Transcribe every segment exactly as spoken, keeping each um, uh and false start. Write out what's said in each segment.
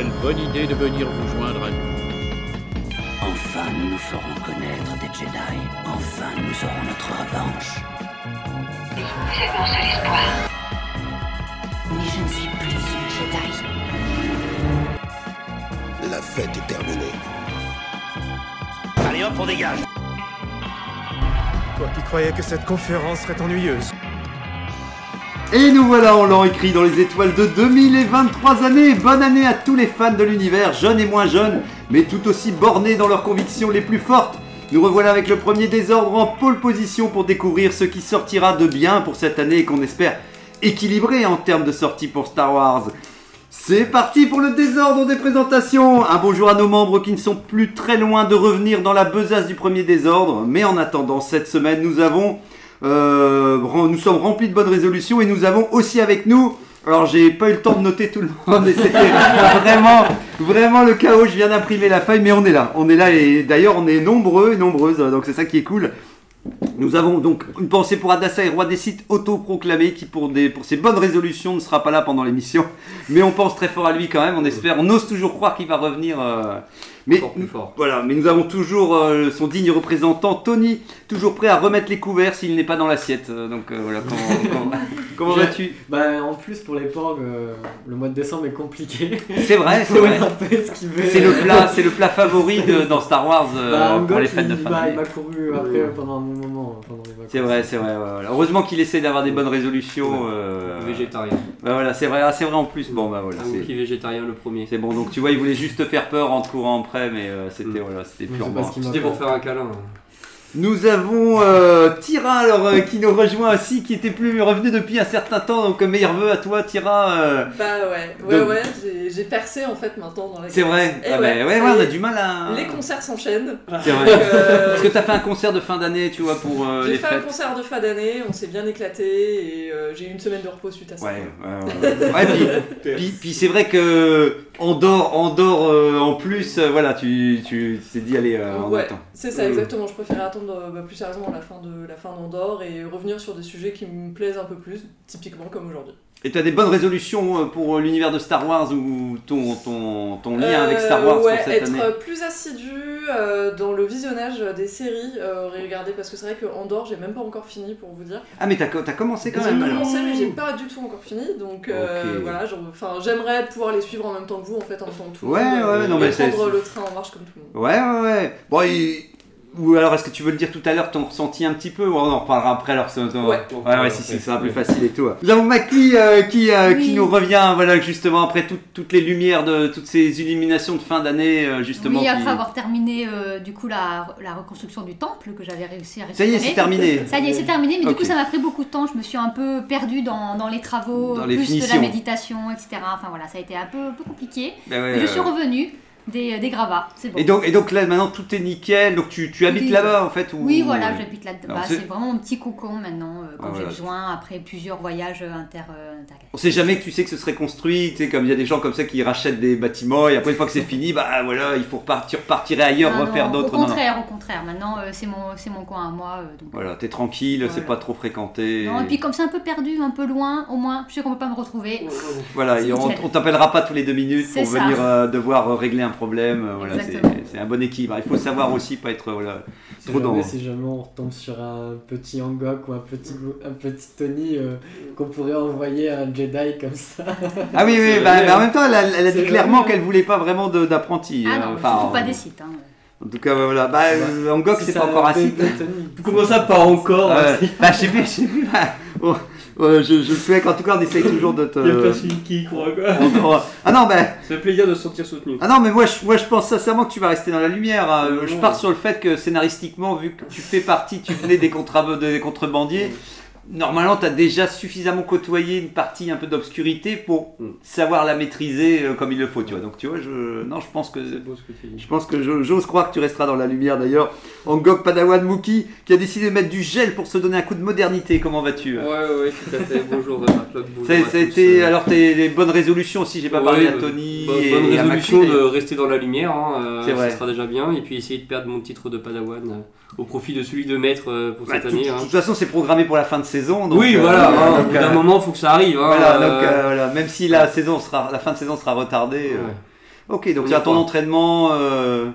Quelle bonne idée de venir vous joindre à nous. Enfin, nous nous ferons connaître des Jedi. Enfin, nous aurons notre revanche. C'est mon seul espoir. Mais je ne suis plus une Jedi. La fête est terminée. Allez hop, on dégage. Toi qui croyais que cette conférence serait ennuyeuse. Et nous voilà, on l'a écrit dans les étoiles de deux mille vingt-trois années. Bonne année à tous les fans de l'univers, jeunes et moins jeunes, mais tout aussi bornés dans leurs convictions les plus fortes. Nous revoilà avec le premier désordre en pole position pour découvrir ce qui sortira de bien pour cette année et qu'on espère équilibré en termes de sortie pour Star Wars. C'est parti pour le désordre des présentations. Un bonjour à nos membres qui ne sont plus très loin de revenir dans la besace du premier désordre. Mais en attendant, cette semaine, nous avons... Euh, nous sommes remplis de bonnes résolutions et nous avons aussi avec nous, alors j'ai pas eu le temps de noter tout le monde et c'était vraiment, vraiment le chaos, je viens d'imprimer la feuille mais on est là, on est là et d'ailleurs on est nombreux et nombreuses, donc c'est ça qui est cool. Nous avons donc une pensée pour Adassaï, roi des Sith autoproclamé, qui pour, des, pour ses bonnes résolutions ne sera pas là pendant l'émission, mais on pense très fort à lui quand même, on espère, on ose toujours croire qu'il va revenir euh, mais, plus fort. Voilà, mais nous avons toujours euh, son digne représentant Tony, toujours prêt à remettre les couverts s'il n'est pas dans l'assiette, donc euh, voilà, comment, comment vas-tu? Bah, en plus pour les porgs, euh, le mois de décembre est compliqué. C'est vrai, c'est vrai. C'est le plat, c'est le plat favori de, dans Star Wars euh, bah, pour les fans de fans. Bah, il m'a couru après euh, pendant un moment. C'est vrai, c'est vrai. Ouais, voilà. Heureusement qu'il essaie d'avoir des bonnes résolutions. Euh... Végétarien. Bah voilà, c'est vrai, ah, c'est vrai en plus. Bon, bah voilà. C'est végétarien le premier. C'est bon, donc tu vois, il voulait juste te faire peur en te courant après, mais euh, c'était, mmh. voilà, c'était purement. C'était pour faire un câlin. Hein. Nous avons euh, Tira alors, euh, qui nous rejoint aussi, qui était plus revenu depuis un certain temps, donc meilleurs vœux à toi Tira. Euh, bah ouais, ouais donc... ouais, j'ai, j'ai percé en fait maintenant dans la. C'est vrai, ah ouais, ouais, ouais, ouais, on a du mal à. Les concerts s'enchaînent. C'est vrai. Euh... Parce que t'as fait un concert de fin d'année, tu vois, pour euh, les fêtes. J'ai fait un concert de fin d'année, on s'est bien éclaté et euh, j'ai eu une semaine de repos suite à ça. Ouais, ouais, ouais. ouais puis, puis, puis c'est vrai que Andor, Andor euh, en plus, euh, voilà, tu, tu t'es dit allez, euh, on ouais, attend. C'est ça exactement, je préférais attendre. Bah, plus sérieusement la fin de la fin d'Andor et revenir sur des sujets qui me plaisent un peu plus, typiquement comme aujourd'hui. Et tu as des bonnes résolutions pour l'univers de Star Wars ou ton, ton, ton lien euh, avec Star Wars ouais, pour cette année? Être plus assidu euh, dans le visionnage des séries, euh, regarder, parce que c'est vrai que Andor, j'ai même pas encore fini pour vous dire. Ah mais t'as, t'as commencé quand j'ai même J'ai commencé mais j'ai pas du tout encore fini, donc euh, okay. voilà, genre, j'aimerais pouvoir les suivre en même temps que vous en fait, en même temps que tout ouais, le monde, ouais, non, mais prendre le train en marche comme tout le monde. Ouais, ouais, ouais. Bon, et... Ou alors est-ce que tu veux le dire tout à l'heure ton ressenti un petit peu ou on en reparlera après alors c'est... Ouais, ouais, ouais, ouais si si, c'est un peu facile et tout. Nous avons Maki euh, qui euh, oui. qui nous revient voilà justement après tout, toutes les lumières de toutes ces illuminations de fin d'année euh, justement. Oui qui... après avoir terminé euh, du coup la la reconstruction du temple que j'avais réussi à récupérer. Ça y est c'est terminé. Ça y est c'est terminé mais okay. Du coup ça m'a pris beaucoup de temps, je me suis un peu perdue dans dans les travaux, dans les plus finitions. De la méditation et cetera. Enfin voilà ça a été un peu un peu compliqué. Ben ouais, mais je suis revenue. Des, des gravats, c'est bon. Et donc, et donc là maintenant tout est nickel, donc tu, tu habites oui, là-bas en fait ou... Oui voilà, j'habite là-bas, bah, c'est... c'est vraiment mon petit cocon maintenant, euh, quand ah, j'ai voilà. besoin, après plusieurs voyages inter... Euh, inter... On sait jamais que tu sais que ce serait construit, tu sais comme il y a des gens comme ça qui rachètent des bâtiments et après une fois que c'est fini, bah voilà, il faut repartir, repartir ailleurs, non, refaire non, d'autres... Au contraire, non, non. au contraire, maintenant euh, c'est, mon, c'est mon coin à moi. Euh, donc... Voilà, t'es tranquille, voilà. C'est pas trop fréquenté. Non et puis comme c'est un peu perdu, un peu loin, au moins, je sais qu'on peut pas me retrouver. Voilà, et on, on t'appellera pas tous les deux minutes c'est pour ça. Venir euh, devoir euh, régler un problème, euh, voilà, c'est, c'est un bon équilibre. Il faut savoir aussi pas être voilà, si trop dans. Si jamais on retombe sur un petit Ngok ou un petit, un petit Tony euh, qu'on pourrait envoyer à un Jedi comme ça. Ah oui, oui, bah, mais en même temps, elle a, elle a dit clairement vrai. Qu'elle voulait pas vraiment de, d'apprenti. Ah non, enfin, surtout pas des sites. Hein. En tout cas, voilà. Bah, bah, Ngok, c'est, c'est pas encore un site. Comment ça, pas encore euh, Bah, je sais plus, je sais plus. Bah, bon. Euh, je, je le souhaite, en tout cas on essaye toujours de te... Il n'y a pas celui qui y croit quoi. Ah non mais... C'est un plaisir de se sentir soutenu. Ah non mais moi je, moi, je pense sincèrement que tu vas rester dans la lumière. Euh, je pars sur le fait que scénaristiquement, vu que tu fais partie, tu venais des, contra- des contrebandiers, normalement tu as déjà suffisamment côtoyé une partie un peu d'obscurité pour savoir la maîtriser comme il le faut. Tu vois. Donc tu vois, je... Non, je pense que... C'est beau ce que tu dis. Je pense que je, j'ose croire que tu resteras dans la lumière d'ailleurs. Ngok Padawan Mookie qui a décidé de mettre du gel pour se donner un coup de modernité. Comment vas-tu? Ouais, ouais, ouais, tout à fait. Bonjour, Claude. C'était alors tes bonnes résolutions aussi. J'ai pas ouais, parlé euh, à Tony. Bonne et bonne et résolution à de rester dans la lumière. Hein, c'est euh, vrai. Ça sera déjà bien. Et puis essayer de perdre mon titre de Padawan euh, au profit de celui de Maître euh, pour bah, cette tout, année. De hein. toute façon, c'est programmé pour la fin de saison. Donc, oui, euh, voilà. Euh, hein, donc, à un moment, il faut que ça arrive. Hein, voilà, euh, donc, euh, voilà. Même si la, saison sera, la fin de saison sera retardée. Ouais. Euh, Ok, donc à ton entraînement... Euh...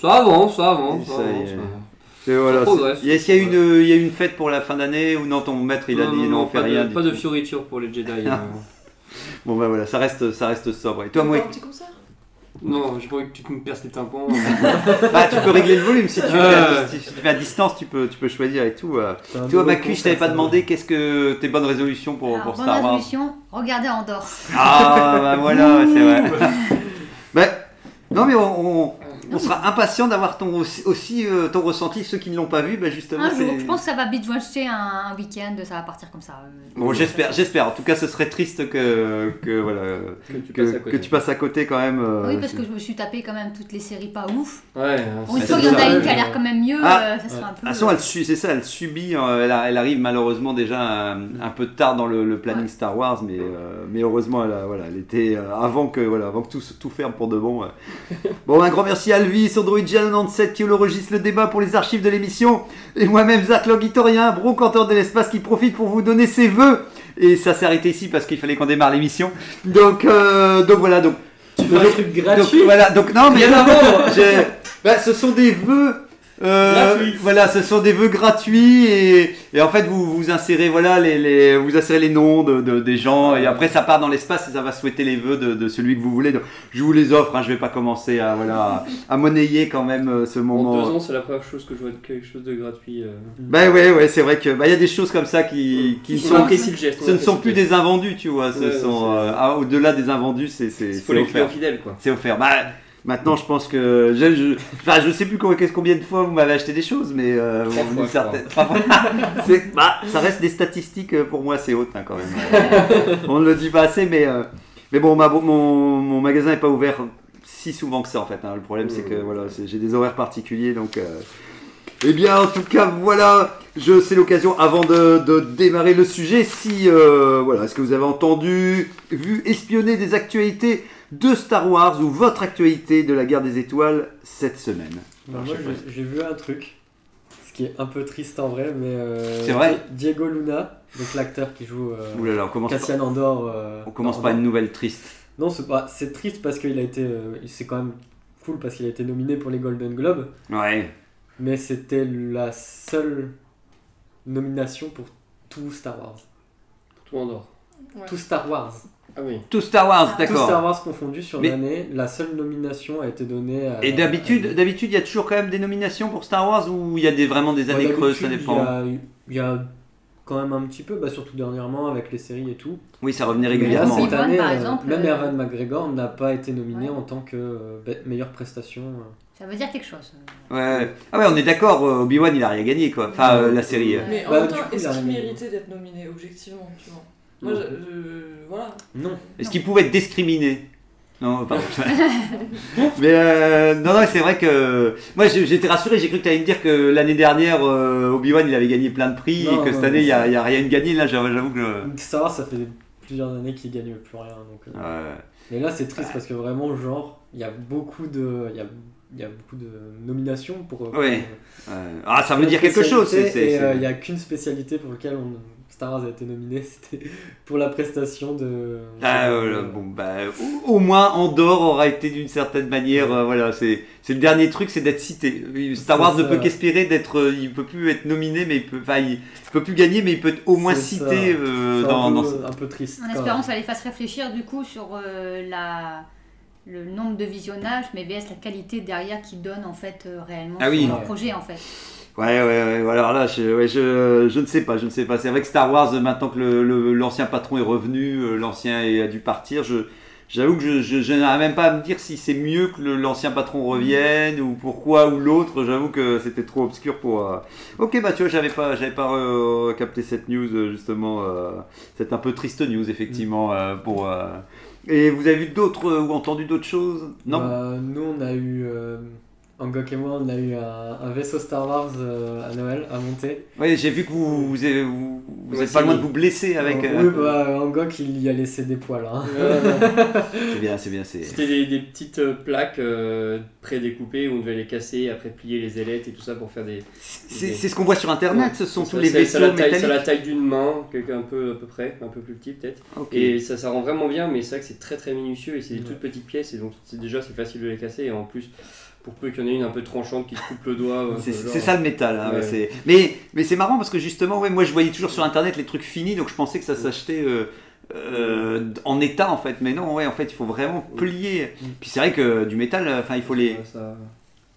Ça avance, ça avance, ça, ça avance. Est... Ça... Et voilà, progresse. Est-ce qu'il y a une, ouais. il y a une fête pour la fin d'année ou non, ton maître il non, a dit non, non, non fait pas rien. De, pas de fioritures pour les Jedi. euh... Bon ben voilà, ça reste, ça reste sobre. Et toi, moi. Un petit concert. Non, j'ai pas envie que tu me perces les tympans. Ah, tu peux régler le volume si tu fais euh... si à distance, tu peux, tu peux choisir et tout. Toi, Maki, je t'avais pas demandé qu'est-ce que tes bonnes résolutions pour, alors, pour Star Wars. Bonne résolution, regarder Andor. Ah bah voilà, c'est vrai. Ben non mais on. on... On sera impatient d'avoir ton, aussi, aussi euh, ton ressenti. Ceux qui ne l'ont pas vu, ben justement. Un jour, c'est... je pense que ça va binge-watcher un, un week-end, ça va partir comme ça. Euh, bon, j'espère, j'espère. En tout cas, ce serait triste que, que, voilà, que, tu, que, passes que tu passes à côté quand même. Euh, oui, parce c'est... que je me suis tapé quand même toutes les séries pas ouf. Ouais, bon, une fois qu'il y en a une qui a l'air quand même mieux, ah, euh, ça serait ouais. un peu. De toute façon, elle, c'est ça, elle subit, elle, elle arrive malheureusement déjà un, un peu tard dans le, le planning ouais. Star Wars, mais, euh, mais heureusement, elle, voilà, elle était avant que, voilà, avant que tout, tout ferme pour de bon. Ouais. Bon, un grand merci à Elvis Androïdia quatre-vingt-dix-sept qui enregistre le débat pour les archives de l'émission et moi-même Zarklogitorien, brocanteur de l'espace qui profite pour vous donner ses vœux et ça s'est arrêté ici parce qu'il fallait qu'on démarre l'émission donc euh, donc voilà donc tu fais un truc gratuit donc, voilà donc non mais j'ai, ben, ce sont des vœux euh, voilà ce sont des vœux gratuits et, et en fait vous vous insérez voilà les, les vous insérez les noms de, de des gens et après ça part dans l'espace et ça va souhaiter les vœux de, de celui que vous voulez donc je vous les offre hein, je vais pas commencer à voilà à, à monnayer quand même ce moment. En deux ans c'est la première chose que je vois de quelque chose de gratuit. Euh... Ben ouais ouais c'est vrai que bah il y a des choses comme ça qui qui sont apprécié le geste. Ce ne sont plus des invendus tu vois ce ouais, sont euh, ah, au-delà des invendus c'est c'est c'est, c'est offert fidèles, quoi. C'est offert bah maintenant, je pense que je, je, enfin, je sais plus combien de fois vous m'avez acheté des choses, mais euh, trois fois, certaines, trois fois. C'est, bah, ça reste des statistiques pour moi, c'est haute hein, quand même. On ne le dit pas assez, mais euh, mais bon, ma, mon, mon magasin n'est pas ouvert si souvent que ça en fait. Hein. Le problème, oui, c'est que oui. voilà, c'est, j'ai des horaires particuliers, donc. Euh, eh bien, en tout cas, voilà. Je, c'est l'occasion avant de, de démarrer le sujet. Si euh, voilà, est-ce que vous avez entendu, vu, espionné des actualités? De Star Wars ou votre actualité de la guerre des étoiles cette semaine. Alors, moi j'ai, j'ai vu un truc, ce qui est un peu triste en vrai, mais euh, c'est vrai. Diego Luna, donc l'acteur qui joue euh, Oulala, Cassian par... Andor. Euh, on commence par une nouvelle triste. Non, c'est pas, c'est triste parce qu'il a été, euh, c'est quand même cool parce qu'il a été nominé pour les Golden Globes. Ouais. Mais c'était la seule nomination pour tout Star Wars. Pour tout Andor. Ouais. Tout Star Wars. Ah oui. Tout Star Wars, d'accord. Tout Star Wars confondu sur mais... l'année, la seule nomination a été donnée à... Et d'habitude, à... d'habitude, il y a toujours quand même des nominations pour Star Wars ou il y a des, vraiment des années ouais, creuses, ça dépend. Il y, y a quand même un petit peu, bah, surtout dernièrement avec les séries et tout. Oui, ça revenait régulièrement. Là, cette année, Obi-Wan, par exemple, même Ewan euh... McGregor n'a pas été nominé ouais. en tant que euh, meilleure prestation. Euh... Ça veut dire quelque chose. Ouais. Ah ouais, on est d'accord, Obi-Wan, il a rien gagné, quoi. Enfin, euh, la série. Euh... Mais en bah, même temps, coup, est-ce qu'il méritait d'être nominé, objectivement, tu vois ? Moi, je, je, voilà. Non. Est-ce non. qu'il pouvait être discriminé ? Non, pardon. Mais euh, non, non, c'est vrai que moi, j'étais rassuré. J'ai cru que tu allais me dire que l'année dernière, Obi-Wan, il avait gagné plein de prix non, et que cette non, année, il n'y a, a rien de gagné. Là, j'avoue que. Je... Ça, ça fait plusieurs années qu'il gagne plus rien. Donc, euh... ouais. Mais là, c'est triste ouais. parce que vraiment, genre, il y a beaucoup de, il y a, il y a beaucoup de nominations pour. Euh, oui. Euh, ah, ça veut dire quelque chose. C'est, c'est, et il euh, n'y a qu'une spécialité pour laquelle on. Star Wars a été nominé, c'était pour la prestation de... Ah, voilà, bon, bah, au, au moins, Andor aura été d'une certaine manière, ouais. euh, voilà, c'est, c'est le dernier truc, c'est d'être cité. Star Wars c'est ne ça. peut qu'espérer d'être, il ne peut plus être nominé, mais il peut, enfin, il peut plus gagner, mais il peut être au moins c'est cité euh, dans... Un peu, dans... un peu triste. En espérant que ça les fasse réfléchir, du coup, sur euh, la... le nombre de visionnages, mais vs la qualité derrière qu'ils donnent, en fait, euh, réellement, ah, sur oui. leur ouais. projet, en fait. Ouais, ouais, ouais, alors là, je, ouais, je, je ne sais pas, je ne sais pas. C'est vrai que Star Wars, maintenant que le, le, l'ancien patron est revenu, l'ancien a dû partir, je, j'avoue que je, je, je n'arrive même pas à me dire si c'est mieux que le, l'ancien patron revienne ou pourquoi ou l'autre. J'avoue que c'était trop obscur pour... Euh... Ok, bah tu vois, j'avais pas, j'avais pas euh, capté cette news, justement, euh, cette un peu triste news, effectivement, euh, pour... Euh... Et vous avez vu d'autres euh, ou entendu d'autres choses ? Non ? Bah, nous, on a eu... Euh... Ngok et moi, on a eu un, un vaisseau Star Wars euh, à Noël, à monter. Oui, j'ai vu que vous, vous, avez, vous, vous ouais, êtes pas loin de vous blesser avec... Euh, oui, bah, Ngok, il y a laissé des poils. Hein. c'est bien, c'est bien. C'est... C'était des, des petites plaques euh, prédécoupées où on devait les casser, après plier les ailettes et tout ça pour faire des... C'est, des... c'est ce qu'on voit sur Internet, ouais. ce sont c'est tous ça, les vaisseaux c'est la taille, métalliques. C'est la taille d'une main, un peu à peu près, un peu plus petit peut-être. Okay. Et ça, ça rend vraiment bien, mais c'est vrai que c'est très très minutieux et c'est des ouais. toutes petites pièces et donc c'est, déjà c'est facile de les casser et en plus... Pour peu qu'il y en ait une un peu tranchante qui se coupe le doigt. Ouais, c'est, c'est ça le métal. Hein, ouais. c'est... Mais, mais c'est marrant parce que justement, ouais, moi je voyais toujours sur Internet les trucs finis, donc je pensais que ça s'achetait euh, euh, en état en fait. Mais non, ouais, en fait, il faut vraiment plier. Puis c'est vrai que du métal, enfin, il faut les... Ça...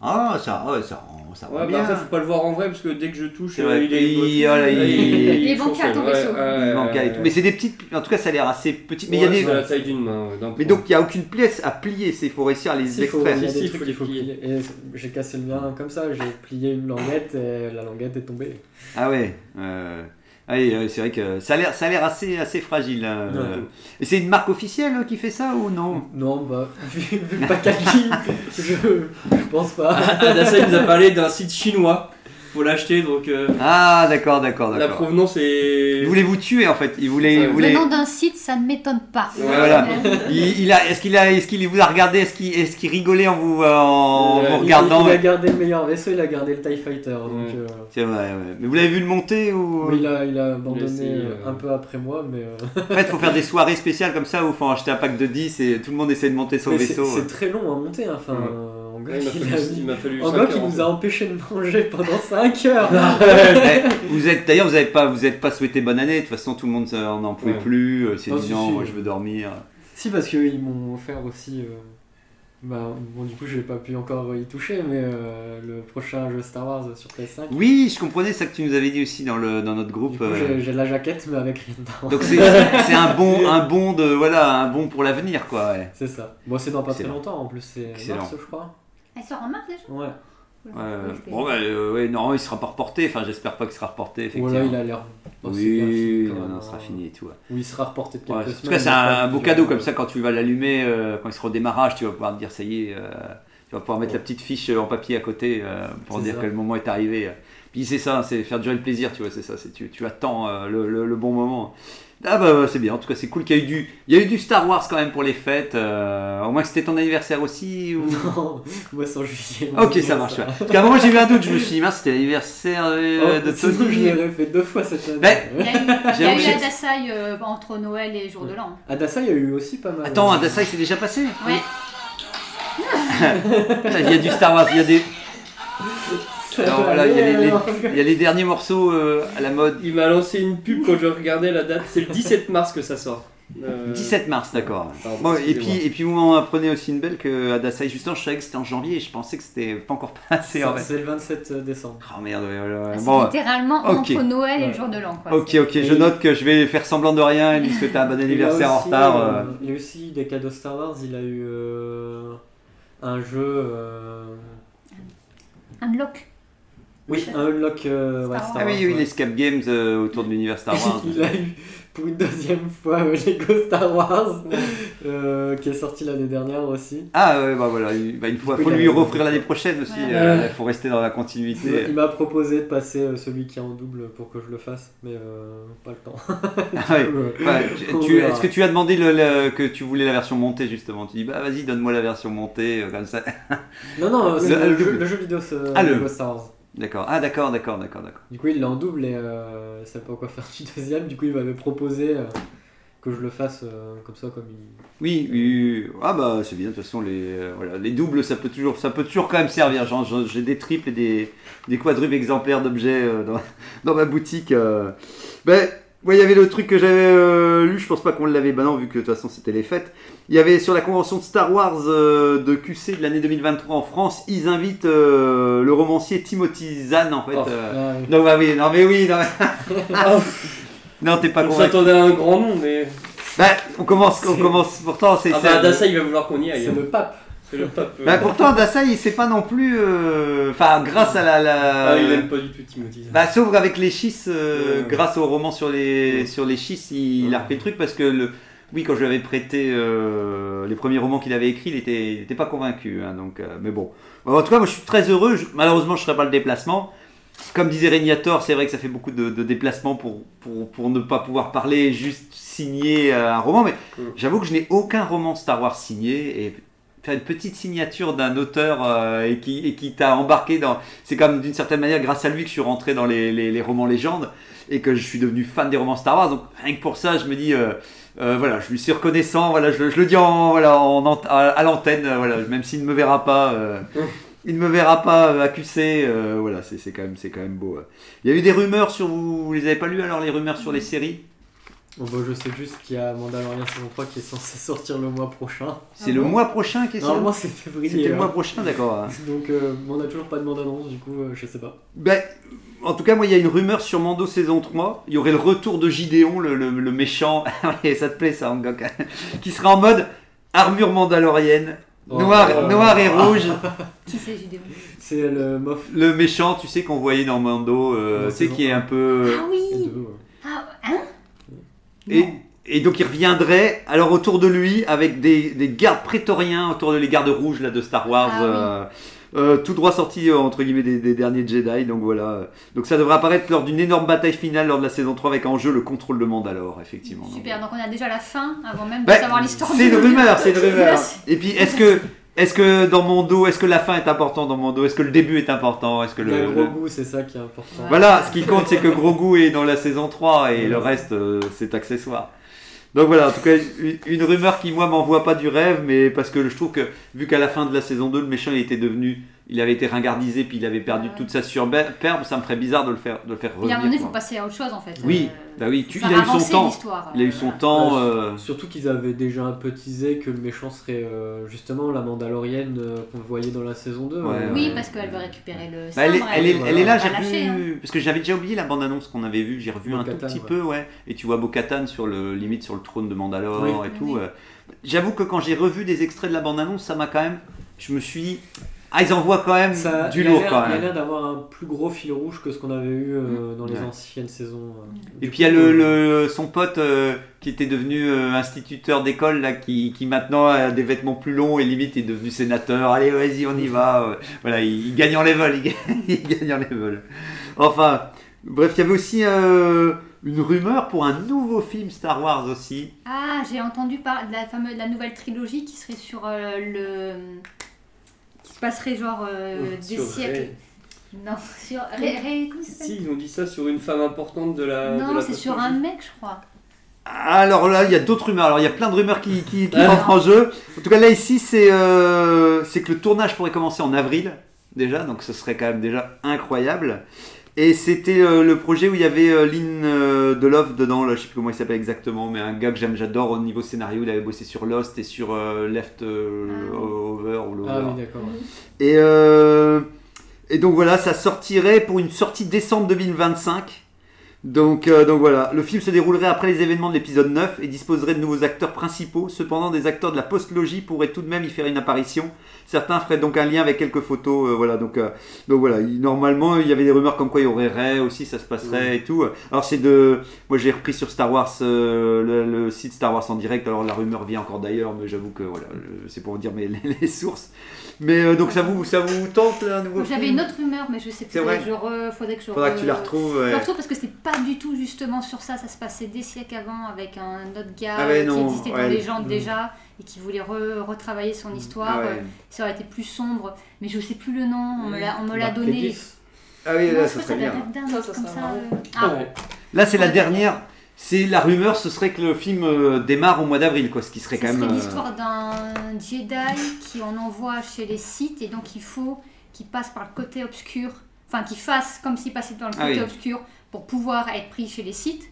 Ah, ça, ouais, ça, ça va ouais, bien. Bah, ça, faut pas le voir en vrai parce que dès que je touche, euh, il est... Il, voilà, il, il, il manque à ton vaisseau. Il manque à et tout. Mais c'est des petites... En tout cas, ça a l'air assez petit. Mais il ouais, y a des... C'est la taille d'une main. Ouais, d'un mais donc, il n'y a aucune pièce à plier. Il faut réussir à les si, extraire. Si, si, il faut, faut, faut plier. plier. Et j'ai cassé le mien comme ça. J'ai plié une languette et la languette est tombée. Ah ouais euh... Ah oui, c'est vrai que ça a l'air, ça a l'air assez, assez fragile. Euh, et c'est une marque officielle qui fait ça ou non ? Non, bah, vu le packaging, je, je pense pas. Adassaï nous a parlé d'un site chinois pour l'acheter, donc. Euh, ah, d'accord, d'accord, d'accord. La provenance est. Ils voulaient vous tuer en fait. Ils voulaient, euh, ils voulaient... Le nom d'un site, ça ne m'étonne pas. Ouais, voilà. il, il a, est-ce qu'il a, est-ce qu'il vous a regardé, est-ce qu'il, est-ce qu'il rigolait en vous, en euh, vous regardant ? Il, il a gardé le meilleur vaisseau, il a gardé le TIE Fighter. Ouais. Donc, euh... C'est vrai. Ouais. Mais vous l'avez vu le monter ou ? Oui, il a, il a abandonné Laissez, euh... un peu après moi, mais. Euh... En fait, faut faire des soirées spéciales comme ça où faut acheter un pack de dix et tout le monde essaie de monter son mais vaisseau. C'est, ouais. c'est très long à monter, hein, enfin. Ouais. Euh... Ouais, il m'a fallu, Ngok il nous a empêché de manger pendant cinq heures. vous êtes, d'ailleurs vous n'avez pas, vous n'êtes pas souhaité bonne année, de toute façon tout le monde n'en pouvait ouais. plus, c'est oh, disant si, moi si. je veux dormir. Si parce qu'ils m'ont offert aussi, euh, bah, bon du coup je n'ai pas pu encore y toucher, mais euh, le prochain jeu Star Wars sur P S cinq. Oui je comprenais ça que tu nous avais dit aussi dans, le, dans notre groupe. Du coup, euh, j'ai, j'ai la jaquette mais avec rien dedans. Donc c'est, c'est un, bon, un, bon de, voilà, un bon pour l'avenir quoi. Ouais. C'est ça, bon, c'est dans pas Excellent. très longtemps en plus, c'est Excellent. mars je crois. Elle sort en mars déjà ? Ouais. Euh, bon, bah, euh, ouais, normalement il sera pas reporté, enfin j'espère pas qu'il sera reporté, effectivement. Voilà, il a l'air. Oh, oui, bien, non, non, il sera fini et tout. Ouais. Ou il sera reporté de quelques ouais, semaines. En tout cas, c'est un beau cadeau, comme ça quand tu vas l'allumer, euh, quand il sera au démarrage, tu vas pouvoir te dire ça y est, euh, tu vas pouvoir mettre ouais. la petite fiche en papier à côté euh, pour c'est dire ça. que le moment est arrivé. Puis c'est ça, c'est faire durer le plaisir, tu vois, c'est ça, c'est tu, tu attends euh, le, le, le bon moment. Ah bah c'est bien, en tout cas c'est cool qu'il y a eu du, il y a eu du Star Wars quand même pour les fêtes, euh, au moins que c'était ton anniversaire aussi ou... Non, moi c'est en juillet. Ok ça marche, ça. Ouais. Parce qu'à un moment j'ai eu un doute, je me suis dit mince c'était l'anniversaire euh, oh, de Tony. Sinon je l'ai refait deux fois cette année. Ben, il y a eu, y a eu Adassaï euh, entre Noël et Jour ouais. de l'An. Adassaï il y a eu aussi pas mal. Attends, Adassaï c'est déjà passé ? Ouais. Il y a du Star Wars, il y a des... Alors voilà, il y, les, les, il y a les derniers morceaux euh, à la mode. Il m'a lancé une pub quand je regardais la date, c'est le dix-sept mars que ça sort. Euh... dix-sept mars, d'accord. Pardon, bon, et puis, et puis vous m'en apprenez aussi une belle que Adassaï, justement, je savais que c'était en janvier et je pensais que c'était pas encore passé. Ça, en fait. C'est le vingt-sept décembre. Oh merde, voilà. C'est bon, littéralement okay. entre Noël ouais. et le jour de l'an. Quoi. Ok, ok, et je note que je vais faire semblant de rien et lui souhaiter un bon anniversaire aussi, en retard. Euh, euh... Il y a aussi des cadeaux Star Wars, il a eu euh, un jeu. Euh... Unlock. Oui, un Unlock euh, Star, ouais, Star Wars. Ah oui, oui, ouais. l'escape games euh, autour de l'univers Star Wars. Il a eu pour une deuxième fois euh, Lego Star Wars, euh, qui est sorti l'année dernière aussi. Ah ouais, bah voilà, bah, une fois, il faut lui offrir l'année prochaine aussi, il ouais. euh, faut rester dans la continuité. Il, il m'a proposé de passer euh, celui qui est en double pour que je le fasse, mais euh, pas le temps. ah ouais. euh, bah, tu, tu, est-ce que tu as demandé le, le, que tu voulais la version montée justement ? Tu dis, bah vas-y, donne-moi la version montée, euh, comme ça. non, non, c'est le, le, jeu, le jeu vidéo ce, ah, Lego le... Star Wars. D'accord, ah d'accord, d'accord, d'accord, d'accord. Du coup il l'a en double et euh, il ne savait pas quoi faire du deuxième, du coup il m'avait proposé euh, que je le fasse euh, comme ça, comme il... Oui, oui, ah bah c'est bien, de toute façon les, euh, voilà, les doubles ça peut toujours ça peut toujours quand même servir, genre j'ai des triples et des, des quadruples exemplaires d'objets euh, dans, dans ma boutique. Euh. Ben, ouais, il y avait le truc que j'avais euh, lu, je pense pas qu'on l'avait, ben non vu que de toute façon c'était les fêtes. Il y avait sur la convention de Star Wars euh, de Q C de l'année deux mille vingt-trois en France, ils invitent euh, le romancier Timothy Zahn en fait. Oh, euh... ouais. Non bah oui, non mais oui, non. Mais... non t'es pas. On s'attendait à un grand nom mais. Bah on commence, on c'est... commence pourtant c'est. Ah bah Adassaï il va vouloir qu'on y aille. C'est hein. le pape. C'est le pape. Euh... Bah pourtant Adassaï il sait pas non plus. Enfin euh, grâce à la. la... Ah, il aime pas du tout Timothy Zahn. Bah sauf avec les schistes, euh, ouais, ouais. grâce au roman sur les ouais. sur les schistes il, ouais. il a repris le truc parce que le Oui, quand je lui avais prêté euh, les premiers romans qu'il avait écrits, il était, il était pas convaincu. Hein, donc, euh, mais bon. En tout cas, moi, je suis très heureux. Je, malheureusement, je ne ferai pas le déplacement. Comme disait Régnator, c'est vrai que ça fait beaucoup de, de déplacements pour, pour, pour ne pas pouvoir parler, juste signer un roman. Mais mmh. j'avoue que je n'ai aucun roman Star Wars signé. Et faire une petite signature d'un auteur euh, et, qui, et qui t'a embarqué dans... C'est comme d'une certaine manière grâce à lui que je suis rentré dans les, les, les romans légendes et que je suis devenu fan des romans Star Wars. Donc rien que pour ça, je me dis... Euh, euh, voilà, je lui suis reconnaissant. Voilà, je, je le dis en, voilà, en, en, à, à l'antenne, voilà, même s'il ne me verra pas... Euh, mmh. Il ne me verra pas accusé, euh, voilà, c'est, c'est, quand même, c'est quand même beau. Ouais. Il y a eu des rumeurs sur, vous, vous les avez pas lues alors, les rumeurs sur les séries ? Bon, bah, je sais juste qu'il y a Mandalorian saison trois qui est censé sortir le mois prochain. C'est ah, le bon. mois prochain qui est sorti ? Non, moi c'est février. C'était le mois prochain, d'accord. Hein. Donc euh, on n'a toujours pas de bande-annonce, du coup, euh, je sais pas. Ben, en tout cas, moi il y a une rumeur sur Mando saison trois, il y aurait le retour de Gideon, le, le, le méchant, ça te plaît ça, Ngok, qui sera en mode armure mandalorienne. Noir, oh, noir et euh... rouge. Qui c'est Gideon ? C'est le mof. Le méchant, tu sais, qu'on voyait dans Mando, euh, tu sais, qui est un peu... Ah oui ah, hein et, et donc il reviendrait, alors autour de lui, avec des, des gardes prétoriens, autour de les gardes rouges là, de Star Wars, ah, euh, oui. euh, tout droit sorti, euh, entre guillemets, des, des derniers Jedi, donc voilà. Donc ça devrait apparaître lors d'une énorme bataille finale, lors de la saison trois, avec en jeu le contrôle de Mandalore, effectivement. Super, donc, donc on a déjà la fin, avant même de bah, savoir l'histoire. C'est une rumeur, c'est une rumeur. Et puis, est-ce que... Est-ce que dans Mando, est-ce que la fin est importante dans Mando ? Est-ce que le début est important ? Est-ce que le, le Grogu, le... c'est ça qui est important. Voilà, ce qui compte, c'est que Grogu est dans la saison trois et mmh. le reste, euh, c'est accessoire. Donc voilà, en tout cas, une, une rumeur qui, moi, m'envoie pas du rêve, mais parce que je trouve que, vu qu'à la fin de la saison deux, le méchant, il était devenu... Il avait été ringardisé, puis il avait perdu ouais. toute sa superbe, ça me ferait bizarre de le faire, de le faire revenir. Il y a un moment donné, il faut passer à autre chose, en fait. Oui, euh, bah oui. Tu, il, a il a eu son temps. Il a eu son temps. Surtout qu'ils avaient déjà un peu teasé que le méchant serait euh, justement la Mandalorienne euh, qu'on voyait dans la saison deux. Ouais, ouais. Oui, parce qu'elle veut récupérer le sabre. Bah elle, est, elle, est, voilà. elle est là, j'ai lâché, vu, hein. parce que j'avais déjà oublié la bande-annonce qu'on avait vue, j'ai revu Bo-Katan, un tout petit ouais. peu, ouais. Et tu vois Bo-Katan sur le limite sur le trône de Mandalore oui. et oui. tout. Oui. Euh, j'avoue que quand j'ai revu des extraits de la bande-annonce, ça m'a quand même. Je me suis dit. Ah, ils envoient quand même ça, du lourd quand même. Il y a l'air d'avoir un plus gros fil rouge que ce qu'on avait eu euh, dans les ouais. anciennes saisons. Euh, et puis il y a le, le, son pote euh, qui était devenu euh, instituteur d'école, là, qui, qui maintenant a des vêtements plus longs et limite est devenu sénateur. Allez, vas-y, on y va. Voilà, il, il gagne en level. Il gagne, il gagne en level. Enfin, bref, il y avait aussi euh, une rumeur pour un nouveau film Star Wars aussi. Ah, j'ai entendu parler de la, fameuse, la nouvelle trilogie qui serait sur euh, le... passerait genre euh, des sur siècles. Ré. Non, sur Ré, Ré, comment ça s'appelle ? Si, ils ont dit ça sur une femme importante de la. Non, de la c'est sur un mec, je crois. Alors là, il y a d'autres rumeurs. Alors il y a plein de rumeurs qui, qui, qui rentrent en jeu. En tout cas, là, ici, c'est, euh, c'est que le tournage pourrait commencer en avril, déjà, donc ce serait quand même déjà incroyable. Et c'était euh, le projet où il y avait euh, Lynn euh, Delove dedans, là, je ne sais plus comment il s'appelle exactement, mais un gars que j'aime, j'adore au niveau scénario, il avait bossé sur Lost et sur euh, Left euh, ah. Over ou Lover. Ah oui, d'accord. Et, euh, et donc voilà, ça sortirait pour une sortie décembre deux mille vingt-cinq. Donc, euh, donc voilà, le film se déroulerait après les événements de l'épisode neuf et disposerait de nouveaux acteurs principaux. Cependant, des acteurs de la post-logie pourraient tout de même y faire une apparition. Certains feraient donc un lien avec quelques photos. Euh, voilà, donc, euh, donc voilà, normalement, il y avait des rumeurs comme quoi il y aurait Ray aussi, ça se passerait oui. et tout. Alors c'est de... Moi, j'ai repris sur Star Wars, euh, le, le site Star Wars en direct. Alors la rumeur vient encore d'ailleurs, mais j'avoue que voilà, c'est pour vous dire mais, les, les sources. Mais euh, donc ça vous, ça vous tente là, un nouveau donc, film. J'avais une autre rumeur, mais je sais plus. Faudrait que je re... Faudrait que, je Faudrait re... que tu la retrouves. Ouais. Je la retrouve parce que c'était pas du tout justement sur ça, ça se passait des siècles avant avec un autre gars ah ouais, non, qui existait dans ouais. les légendes déjà et qui voulait re, retravailler son histoire, ah ouais. ça aurait été plus sombre, mais je sais plus le nom, on me l'a, on me l'a donné. Ah oui, là, non, là ça serait bien. Ça, ça comme ça, euh... ah. ah ouais. Là c'est la dernière, c'est la rumeur, ce serait que le film euh, démarre au mois d'avril, quoi, ce qui serait ça quand serait même... C'est l'histoire euh... d'un Jedi qui en envoie chez les Sith et donc il faut qu'il passe par le côté obscur, enfin qu'il fasse comme s'il passait dans le côté ah oui. obscur, pour pouvoir être pris chez les Sith,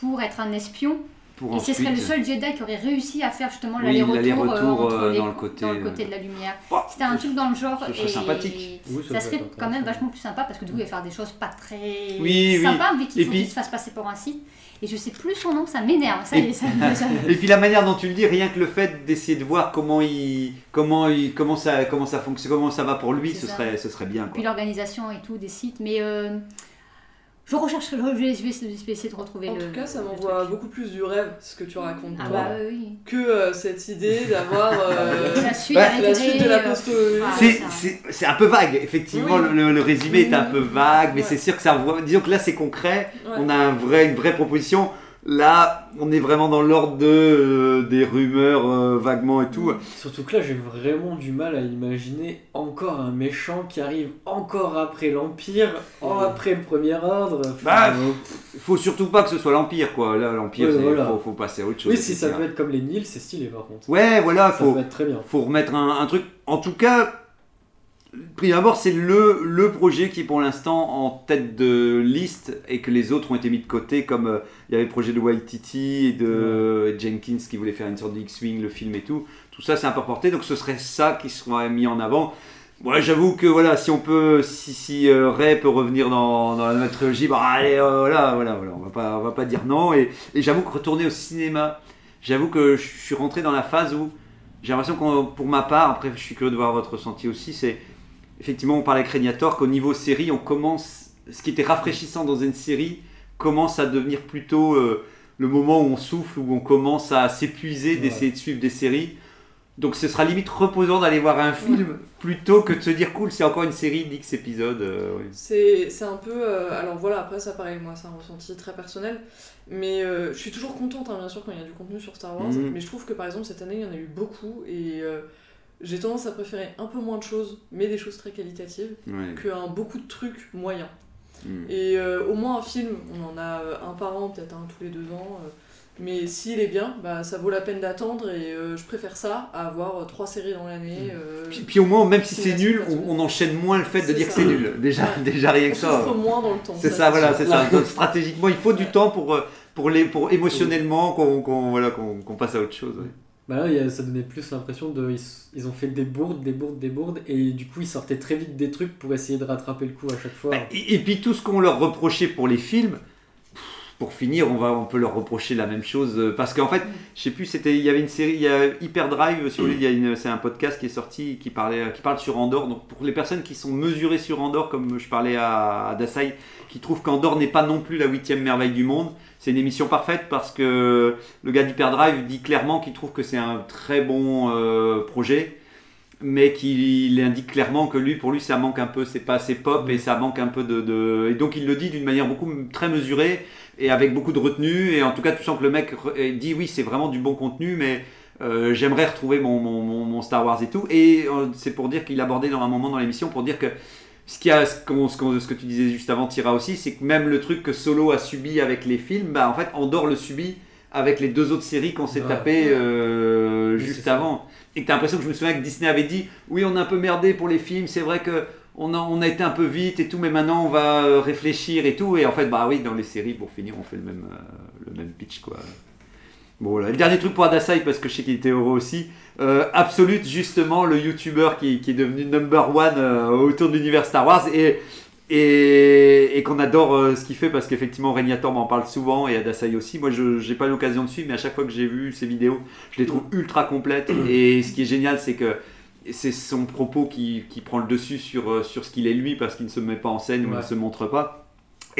pour être un espion. Pour et ensuite... ce serait le seul Jedi qui aurait réussi à faire justement oui, l'aller-retour, l'aller-retour euh, les... dans, le côté... dans le côté de la lumière. Oh, c'était un truc dans le genre. Ce serait et... sympathique. Oui, ça, ça serait quand même vachement plus sympa parce que du coup il va faire des choses pas très oui, sympas oui. vu qu'il faut puis... qu'il se fasse passer pour un Sith. Et je sais plus son nom, ça m'énerve. Ça, et... Ça, ça... et puis la manière dont tu le dis, rien que le fait d'essayer de voir comment il, comment il, comment ça, comment ça fonctionne, comment ça va pour lui, ce serait, ce serait bien. Puis l'organisation et tout des Sith, mais. Je recherche, je vais, je vais, je vais essayer de retrouver en le... En tout cas, ça m'envoie beaucoup plus du rêve, ce que tu racontes, ah toi, bah, oui. que euh, cette idée d'avoir euh, la, suite, ouais, la suite de la postologie. Ah, c'est, c'est, c'est un peu vague, effectivement, oui. le, le résumé est un peu vague, mais ouais. c'est sûr que ça... Disons que là, c'est concret, ouais. on a un vrai, une vraie proposition. Là, on est vraiment dans l'ordre de, euh, des rumeurs euh, vaguement et tout. Surtout que là, j'ai vraiment du mal à imaginer encore un méchant qui arrive encore après l'Empire, en après le Premier Ordre. Enfin, bah, euh... faut surtout pas que ce soit l'Empire, quoi. Là, l'Empire, ouais, voilà. faut, faut passer à autre chose. Oui, si ça peut être comme les Nils, c'est stylé, par contre. Ouais, voilà, ça faut, peut être très bien. Faut remettre un, un truc. En tout cas, prime abord, c'est le, le projet qui est pour l'instant en tête de liste et que les autres ont été mis de côté, comme euh, il y avait le projet de Waititi et de euh, Jenkins qui voulait faire une sorte de X-Wing, le film et tout. Tout ça, c'est un peu reporté, donc ce serait ça qui sera mis en avant. Moi, j'avoue que voilà, si on peut, si, si euh, Ray peut revenir dans, dans la trilogie, bah allez, euh, voilà, voilà, voilà, on va pas, on va pas dire non. Et, et j'avoue que retourner au cinéma, j'avoue que je suis rentré dans la phase où j'ai l'impression que pour ma part, après, je suis curieux de voir votre ressenti aussi, c'est effectivement, on parlait avec Régnator qu'au niveau série, on commence, ce qui était rafraîchissant dans une série commence à devenir plutôt euh, le moment où on souffle, où on commence à s'épuiser d'essayer de suivre des séries. Donc ce sera limite reposant d'aller voir un film ouais. plutôt que de se dire cool, c'est encore une série d'X épisodes. Euh, ouais. C'est c'est un peu euh, alors voilà, après ça pareil, moi c'est un ressenti très personnel, mais euh, je suis toujours contente hein, bien sûr quand il y a du contenu sur Star Wars, mmh. mais je trouve que par exemple cette année il y en a eu beaucoup et euh, j'ai tendance à préférer un peu moins de choses, mais des choses très qualitatives, ouais. qu'un beaucoup de trucs moyens. Mmh. Et euh, au moins un film, on en a un par an, peut-être un hein, tous les deux ans, euh, mais s'il est bien, bah, ça vaut la peine d'attendre et euh, je préfère ça à avoir euh, trois séries dans l'année. Euh, puis, puis au moins, même si c'est nul, on, on enchaîne moins le fait de c'est dire ça. Que c'est nul, déjà, ouais. déjà rien que ça. On souffre moins dans le temps. C'est ça, ça voilà, c'est ça. Donc stratégiquement, il faut du ouais. temps pour, pour, les, pour émotionnellement qu'on, qu'on, voilà, qu'on, qu'on passe à autre chose. Ouais. Bah là, ça donnait plus l'impression de ils, ils ont fait des bourdes, des bourdes, des bourdes, et du coup ils sortaient très vite des trucs pour essayer de rattraper le coup à chaque fois. Et, et puis tout ce qu'on leur reprochait pour les films, pour finir, on va, on peut leur reprocher la même chose parce qu'en fait, je sais plus, c'était, il y avait une série, il y a Hyperdrive, si vous voulez, il y a une, c'est un podcast qui est sorti qui parlait, qui parle sur Andor. Donc pour les personnes qui sont mesurées sur Andor, comme je parlais à Adassaï, qui trouvent qu'Andor n'est pas non plus la huitième merveille du monde. C'est une émission parfaite parce que le gars d'Hyperdrive dit clairement qu'il trouve que c'est un très bon euh, projet, mais qu'il indique clairement que lui, pour lui, ça manque un peu, c'est pas assez pop et ça manque un peu de, de... Et donc il le dit d'une manière beaucoup très mesurée et avec beaucoup de retenue. Et en tout cas, tu sens que le mec dit oui, c'est vraiment du bon contenu, mais euh, j'aimerais retrouver mon, mon, mon Star Wars et tout. Et euh, c'est pour dire qu'il abordait dans un moment dans l'émission pour dire que Ce, qu'il y a, ce, qu'on, ce, qu'on, ce que tu disais juste avant, Tira aussi, c'est que même le truc que Solo a subi avec les films, bah en fait, Andor le subit avec les deux autres séries qu'on s'est ouais, tapé ouais. Euh, oui, juste avant. Et que t'as l'impression que je me souviens que Disney avait dit « Oui, on a un peu merdé pour les films, c'est vrai qu'on a, on a été un peu vite et tout, mais maintenant on va réfléchir et tout. » Et en fait, bah oui, dans les séries, pour finir, on fait le même, euh, le même pitch, quoi. Bon, voilà. Le dernier truc pour Adassaï, parce que je sais qu'il était heureux aussi, euh, Absolute, justement, le youtubeur qui, qui est devenu number one euh, autour de l'univers Star Wars et, et, et qu'on adore euh, ce qu'il fait parce qu'effectivement, Régnator m'en parle souvent et Adassaï aussi. Moi, je n'ai pas eu l'occasion de suivre, mais à chaque fois que j'ai vu ses vidéos, je les trouve ultra complètes. Et ce qui est génial, c'est que c'est son propos qui, qui prend le dessus sur, sur ce qu'il est lui parce qu'il ne se met pas en scène ouais. ou il ne se montre pas.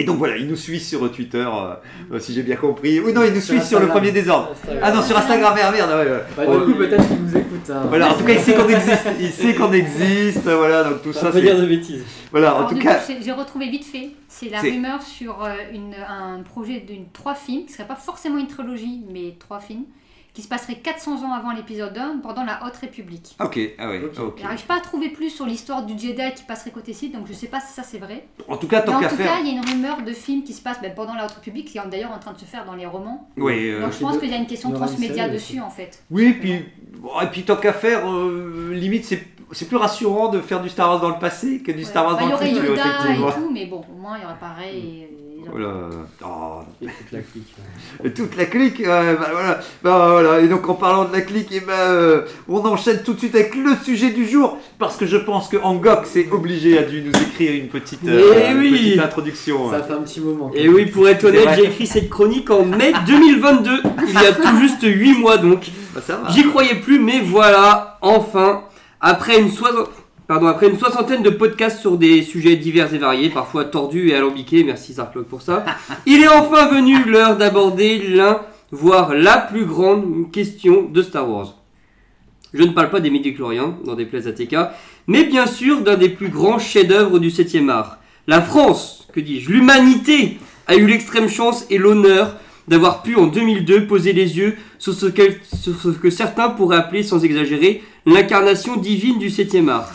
Et donc voilà, il nous suit sur Twitter, euh, mmh. si j'ai bien compris. Oui, non, il nous suit sur le premier désordre. Ah non, sur Instagram, merde, merde. Ouais, ouais. Bah, du coup, peut-être qu'il nous écoute. Hein. Voilà, en tout cas, il sait qu'on existe. Il sait qu'on existe. Voilà, donc tout ça. Ça peut dire de bêtises. Voilà, alors, en tout cas. Coup, j'ai, j'ai retrouvé vite fait. C'est la c'est... rumeur sur une, un projet d'une trois films. Ce serait pas forcément une trilogie, mais trois films. Qui se passerait quatre cents ans avant l'épisode un pendant la Haute République. Ok, ah oui, ok. okay. J'arrive pas à trouver plus sur l'histoire du Jedi qui passerait côté Sith, donc je sais pas si ça c'est vrai. En tout cas, tant mais qu'à faire. En tout cas, il y a une rumeur de film qui se passe ben, pendant la Haute République, qui est d'ailleurs en train de se faire dans les romans. Oui, euh, donc je pense de... qu'il y a une question transmédia dessus en fait. Oui, et puis, bon, et puis tant qu'à faire, euh, limite c'est, c'est plus rassurant de faire du Star Wars dans le passé que du ouais. Star Wars ben, dans le futur. Il y aurait Yoda et tout, mais bon, au moins il y aurait pareil. Mm. Et... Voilà. Oh. Et toute la clique. Et toute la clique, euh, bah, voilà. Bah, voilà. Et donc en parlant de la clique, eh ben, euh, on enchaîne tout de suite avec le sujet du jour, parce que je pense que Ngok c'est obligé a dû nous écrire une petite, euh, une oui. petite introduction. Ça fait un petit moment. Et oui, pour être honnête, j'ai écrit cette chronique en mai deux mille vingt-deux, il y a tout juste huit mois donc. Bah, ça va. J'y croyais plus, mais voilà, enfin, après une soixantaine... Pardon, après une soixantaine de podcasts sur des sujets divers et variés, parfois tordus et alambiqués, merci Zarklog pour ça, il est enfin venu l'heure d'aborder l'un, voire la plus grande question de Star Wars. Je ne parle pas des midi-chloriens, dans des plaies A T K, mais bien sûr d'un des plus grands chefs-d'œuvre du septième art. La France, que dis-je, l'humanité a eu l'extrême chance et l'honneur d'avoir pu en deux mille deux poser les yeux sur ce que, sur ce que certains pourraient appeler, sans exagérer, l'incarnation divine du septième art.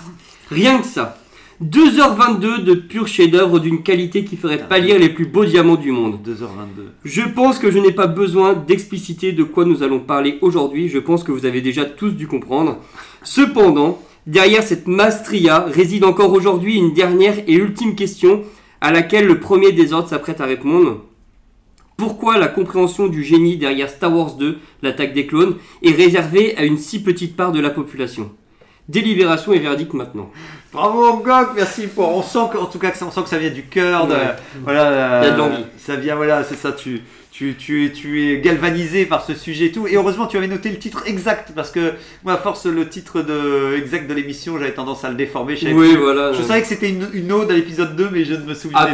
Rien que ça. deux heures vingt-deux de pur chef-d'œuvre d'une qualité qui ferait pâlir les plus beaux diamants du monde. deux heures vingt-deux. Je pense que je n'ai pas besoin d'expliciter de quoi nous allons parler aujourd'hui, je pense que vous avez déjà tous dû comprendre. Cependant, derrière cette maestria réside encore aujourd'hui une dernière et ultime question à laquelle le premier des ordres s'apprête à répondre. Pourquoi la compréhension du génie derrière Star Wars deux, l'attaque des clones, est réservée à une si petite part de la population ? Délibération et verdict maintenant. Bravo Ngok, merci pour. On sent que, en tout cas, que ça, on sent que ça vient du cœur. De, ouais. Voilà, il y a de l'envie. Ça vient, voilà, c'est ça. Tu, tu, tu, tu es galvanisé par ce sujet et tout. Et heureusement, tu avais noté le titre exact parce que moi, à force le titre de, exact de l'émission, j'avais tendance à le déformer. Je oui, voilà. Je ouais. savais que c'était une, une ode à l'épisode deux, mais je ne me souviens pas.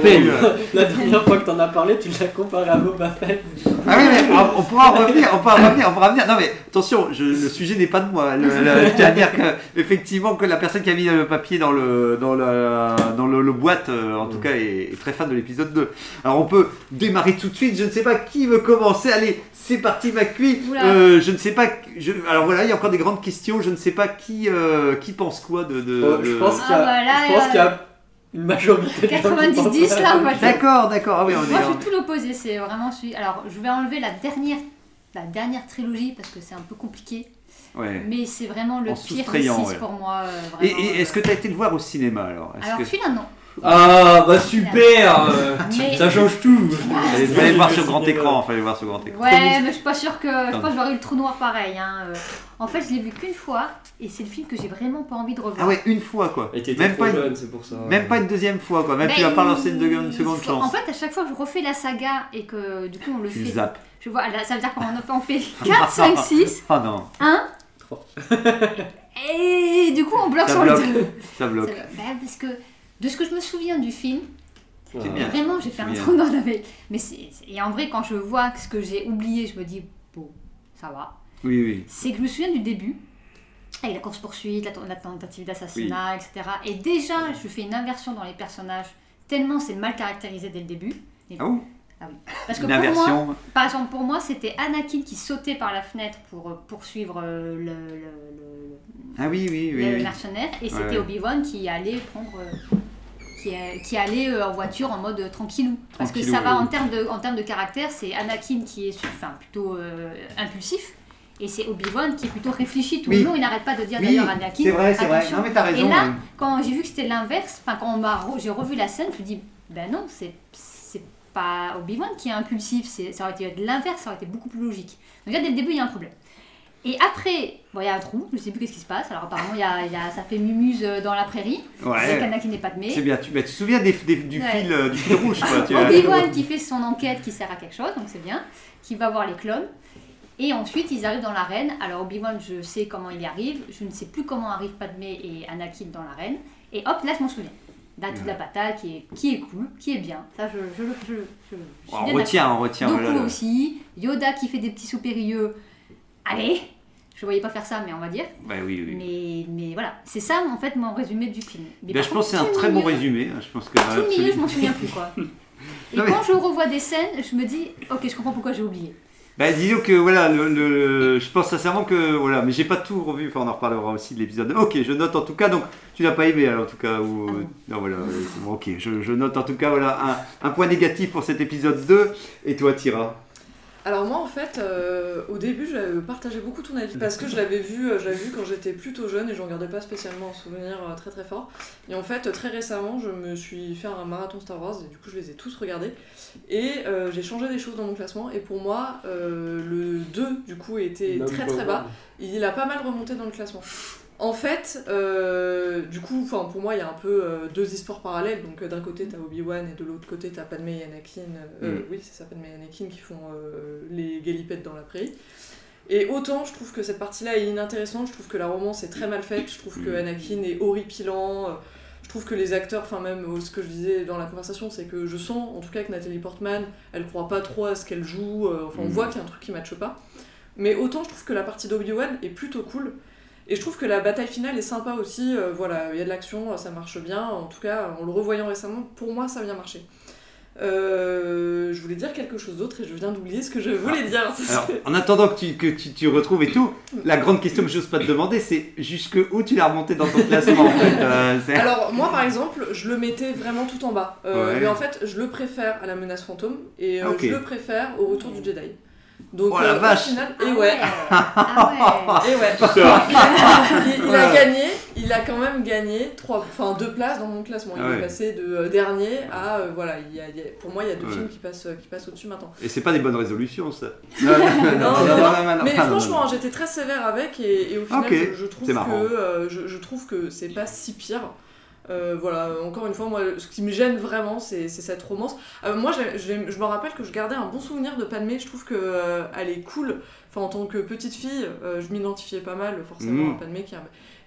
La dernière fois que t'en as parlé, tu l'as comparé à Boba Fett. Ah oui, mais on, on pourra revenir, on pourra revenir, on pourra revenir. Non mais attention, je, le sujet n'est pas de moi. Le, le, c'est-à-dire que effectivement que la personne qui a mis le papier dans le dans la dans le, le boîte euh, en tout cas est, est très fan de l'épisode deux. Alors on peut démarrer tout de suite. Je ne sais pas qui veut commencer. Allez, c'est parti Maki. Euh, je ne sais pas. Je, alors voilà, il y a encore des grandes questions. Je ne sais pas qui euh, qui pense quoi de. de, euh, de... Je pense qu'il y a. Ah bah là, je pense euh... qu'il y a... Une majorité quatre-vingt-dix dix là, moi je... D'accord, d'accord. Ah oui, on moi, est... je suis tout l'opposé, c'est vraiment... Alors, je vais enlever la dernière, la dernière trilogie, parce que c'est un peu compliqué. Ouais. Mais c'est vraiment le en pire des six ouais. pour moi. Euh, vraiment, et, et est-ce que tu as été le voir au cinéma, alors est-ce Alors, que... celui-là, non. Ah, bah super euh, mais... Ça change tout. Il fallait voir sur grand écran, fallait voir sur grand écran. Ouais, mais je suis pas sûre que... Je pense que j'aurais eu le trou noir pareil, hein. En fait, je l'ai vu qu'une fois, et c'est le film que j'ai vraiment pas envie de revoir. Ah ouais, une fois quoi. Et t'étais même trop pas jeune, une... c'est pour ça. Même pas une deuxième fois quoi, même mais tu vas pas lancer une, une seconde chance. En fait, à chaque fois que je refais la saga et que du coup on le tu fait... Zappes. Je vois, là, ça veut dire qu'on fait quatre, cinq, six, ah non. un, trois. Et du coup on bloque ça sur bloque. le deux. Ça bloque. Ça, bah, parce que de ce que je me souviens du film, c'est euh, bien. vraiment j'ai fait c'est un trou dans la veille. Mais c'est... Et en vrai, quand je vois ce que j'ai oublié, je me dis, bon, ça va. Oui, oui. C'est que je me souviens du début, avec la course-poursuite, la, t- la tentative d'assassinat, oui. et cetera. Et déjà, je fais une inversion dans les personnages, tellement c'est mal caractérisé dès le début. Et... Ah, oui. ah oui Parce que une pour inversion. Moi, par exemple, pour moi, c'était Anakin qui sautait par la fenêtre pour poursuivre le, le, le, ah oui, oui, oui, le oui. mercenaire, et c'était ouais. Obi-Wan qui allait prendre... Qui, qui allait en voiture en mode tranquillou. Parce tranquillou, que ça va oui. en, termes de, en termes de caractère, c'est Anakin qui est enfin, plutôt euh, impulsif. Et c'est Obi-Wan qui est plutôt réfléchi tout oui. le long, il n'arrête pas de dire oui. d'ailleurs Anakin. C'est vrai, c'est attention. vrai. Non mais t'as raison. Et là, oui. quand j'ai vu que c'était l'inverse, enfin quand on m'a re, j'ai revu la scène, je me dis ben non, c'est c'est pas Obi-Wan qui est impulsif, c'est ça aurait été l'inverse, ça aurait été beaucoup plus logique. Donc là dès le début il y a un problème. Et après, bon, il y a un trou, je ne sais plus qu'est-ce qui se passe. Alors apparemment, il y a, il y a, ça fait mumuse dans la prairie. Ouais. Anakin n'est pas de Padmé. C'est bien. Tu, mais tu te souviens des, des, du, ouais. fil, euh, du fil rouge, quoi. Tu Obi-Wan qui fait son enquête, qui sert à quelque chose, donc c'est bien. Qui va voir les clones. Et ensuite, ils arrivent dans l'arène. Alors Obi-Wan, je sais comment il y arrive. Je ne sais plus comment arrivent Padmé et Anakin dans l'arène. Et hop, là, je m'en souviens. Là, toute ouais. la bataille qui est, qui est cool, qui est bien. Ça, je, je, je, je, je on retient, on retient. Doku voilà. aussi. Yoda qui fait des petits sauts périlleux. Allez, je voyais pas faire ça, mais on va dire. Bah oui, oui. Mais, mais voilà, c'est ça en fait mon résumé du film. Mais ben je contre, pense que c'est un très milieu, bon résumé. Je pense que tout le milieu, je m'en souviens plus quoi. Et non, mais... quand je revois des scènes, je me dis, ok, je comprends pourquoi j'ai oublié. Bah disons que voilà, le, le, je pense sincèrement que voilà, mais j'ai pas tout revu. Enfin, on en reparlera aussi de l'épisode. Ok, je note en tout cas. Donc tu n'as pas aimé, alors en tout cas ou ah non. non voilà, c'est bon, ok, je, je note en tout cas voilà un, un point négatif pour cet épisode deux. Et toi, Tira? Alors moi en fait, euh, au début je partageais beaucoup ton avis parce que je l'avais vu, je l'avais vu quand j'étais plutôt jeune et j'en gardais pas spécialement un souvenir très très fort. Et en fait très récemment je me suis fait un marathon Star Wars et du coup je les ai tous regardés et euh, j'ai changé des choses dans mon classement et pour moi euh, le deux du coup était Même très très bas. Il a pas mal remonté dans le classement. En fait, euh, du coup, pour moi, il y a un peu euh, deux histoires parallèles. Donc, euh, d'un côté, t'as Obi-Wan et de l'autre côté, t'as Padmé et Anakin. Euh, mm. Oui, c'est ça, Padmé et Anakin qui font euh, les galipettes dans la prairie. Et autant je trouve que cette partie-là est inintéressante, je trouve que la romance est très mal faite, je trouve que Anakin est horripilant, je trouve que les acteurs, enfin même ce que je disais dans la conversation, c'est que je sens en tout cas que Nathalie Portman, elle croit pas trop à ce qu'elle joue, enfin on voit qu'il y a un truc qui matche pas. Mais autant je trouve que la partie d'Obi-Wan est plutôt cool, et je trouve que la bataille finale est sympa aussi, euh, voilà, il y a de l'action, ça marche bien, en tout cas en le revoyant récemment, pour moi ça a bien marché. Euh, je voulais dire quelque chose d'autre et je viens d'oublier ce que je voulais ah. dire. Alors, en attendant que, tu, que tu, tu retrouves et tout, la grande question que j'ose pas te demander, c'est jusqu'où tu l'as remonté dans ton classement en fait. euh, c'est... Alors moi par exemple, je le mettais vraiment tout en bas, euh, ouais. mais en fait je le préfère à la menace fantôme et euh, okay. je le préfère au retour du Jedi. Donc, oh la euh, vache! Final, et ouais! Ah ouais! Et ouais! il, il a gagné, il a quand même gagné trois, enfin deux places dans mon classement. Il ah ouais. est passé de euh, dernier à. Euh, voilà, il y a, il y a, pour moi, il y a deux ouais. films qui passent, qui passent au-dessus maintenant. Et c'est pas des bonnes résolutions, ça! non, non, non, non, non, non, non! Mais franchement, j'étais très sévère avec, et, et au final, okay. je, je, trouve que, euh, je, je trouve que c'est pas si pire. Euh, voilà, encore une fois, moi, ce qui me gêne vraiment, c'est, c'est cette romance. Euh, moi, j'ai, j'ai, je me rappelle que je gardais un bon souvenir de Padmé. Je trouve qu'elle euh, est cool. Enfin, en tant que petite fille, euh, je m'identifiais pas mal, forcément, mmh. à Padmé. Qui...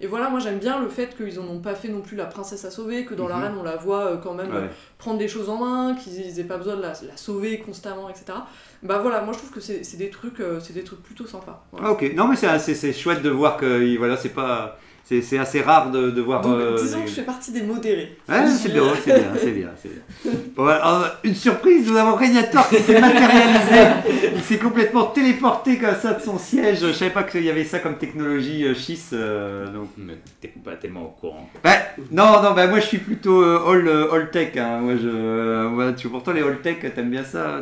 Et voilà, moi, j'aime bien le fait qu'ils en ont pas fait non plus la princesse à sauver, que dans mmh. la reine, on la voit euh, quand même ouais. euh, prendre des choses en main, qu'ils aient pas besoin de la, la sauver constamment, et cetera. Bah voilà, moi, je trouve que c'est, c'est, des, trucs, euh, c'est des trucs plutôt sympas. Voilà. Ah, ok. Non, mais c'est, c'est, c'est chouette de voir que, voilà, c'est pas... C'est, c'est assez rare de, de voir... Donc, euh, disons les... que je fais partie des modérés. Ouais, c'est bien, c'est bien, c'est bien, c'est bien. Bon, alors, une surprise, nous avons Régnator qui s'est matérialisé. Il s'est complètement téléporté comme ça de son siège. Je ne savais pas qu'il y avait ça comme technologie euh, Schiss. Euh, donc... Mais t'es pas tellement au courant. Bah, non, non, bah, moi je suis plutôt euh, all, uh, all tech. Hein. Moi, je, euh, moi, tu, pourtant les all tech, t'aimes bien ça.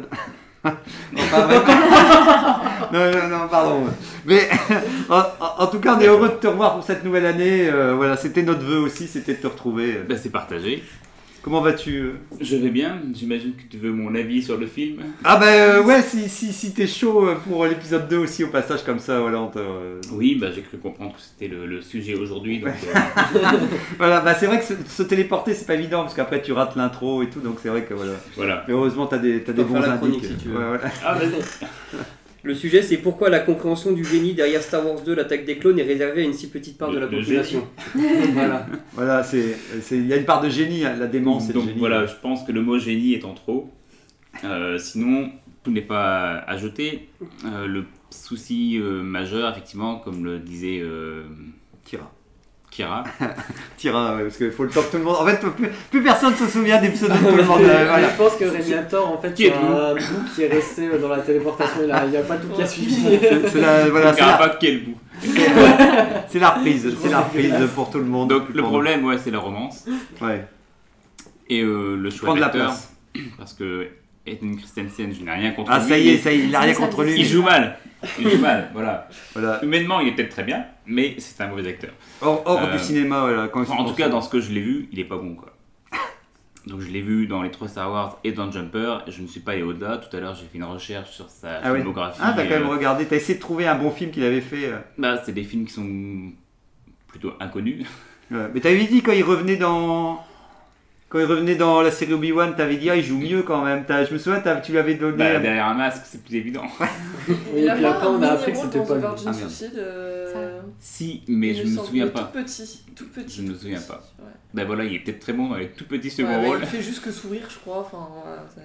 non, pas vrai. non, non, non, pardon. Mais en, en tout cas, on est heureux de te revoir pour cette nouvelle année. Euh, voilà, c'était notre vœu aussi, c'était de te retrouver. Bah, c'est partagé. Comment vas-tu ? Je vais bien, j'imagine que tu veux mon avis sur le film. Ah bah euh, ouais, si, si, si t'es chaud pour l'épisode deux aussi au passage comme ça, voilà. On te, euh... Oui, bah j'ai cru comprendre que c'était le, le sujet aujourd'hui. Donc, euh... voilà, bah c'est vrai que se, se téléporter c'est pas évident parce qu'après tu rates l'intro et tout, donc c'est vrai que voilà. voilà. Mais heureusement t'as des, t'as des bons indices. Si tu veux. Ouais, voilà. Ah vas-y. Le sujet, c'est pourquoi la compréhension du génie derrière Star Wars deux, l'attaque des clones, est réservée à une si petite part le, de la population. voilà, voilà, c'est, c'est, y a une part de génie, la démence. Donc, donc génie. Voilà, je pense que le mot génie est en trop. Euh, sinon, tout n'est pas à jeter. Euh, le souci euh, majeur, effectivement, comme le disait euh... Tira. Tira. Tira, ouais, parce qu'il faut le temps que tout le monde. En fait, plus, plus personne se souvient des pseudos de tout le monde. Euh, voilà. Je pense que Régnator, en fait, il y a un bout qui est resté dans la téléportation. Il n'y a pas tout qui a suivi. C'est, c'est la, voilà, c'est la... pas quel bout. C'est la reprise. C'est la reprise pour tout le monde. Donc, le problème, ouais, c'est la romance. Ouais. Et euh, le choix de l'acteur. Parce que Hayden Christensen, je n'ai rien contre lui. Ah, ça y est, ça y est, il n'a rien contre lui. Il joue mal. Il joue mal, voilà. voilà. Humainement, il est peut-être très bien, mais c'est un mauvais acteur. Hors, hors euh, du cinéma, voilà. Quand en tout cas, dans ce que je l'ai vu, il est pas bon, quoi. Donc, je l'ai vu dans les trois Star Wars et dans Jumper, et je ne suis pas allé au-delà. Tout à l'heure, j'ai fait une recherche sur sa ah filmographie. Oui. Ah, t'as quand même euh... regardé, t'as essayé de trouver un bon film qu'il avait fait. Euh... Bah, c'est des films qui sont plutôt inconnus. Ouais. Mais t'avais dit quand il revenait dans... Quand il revenait dans la série Obi-Wan, t'avais dit ah, il joue mieux quand même. T'as, je me souviens, tu lui avais donné. Bah, derrière un masque, c'est plus évident. Et, et puis après, après on a appris que c'était pas lui. Ah, euh... Si, mais il je me, me souviens pas. Tout petit, tout petit. Je ne me souviens petit, pas. Ouais. Ben voilà, il est peut-être très bon dans les tout petits second ouais, rôles. Il fait juste que sourire, je crois. Enfin, voilà, ça...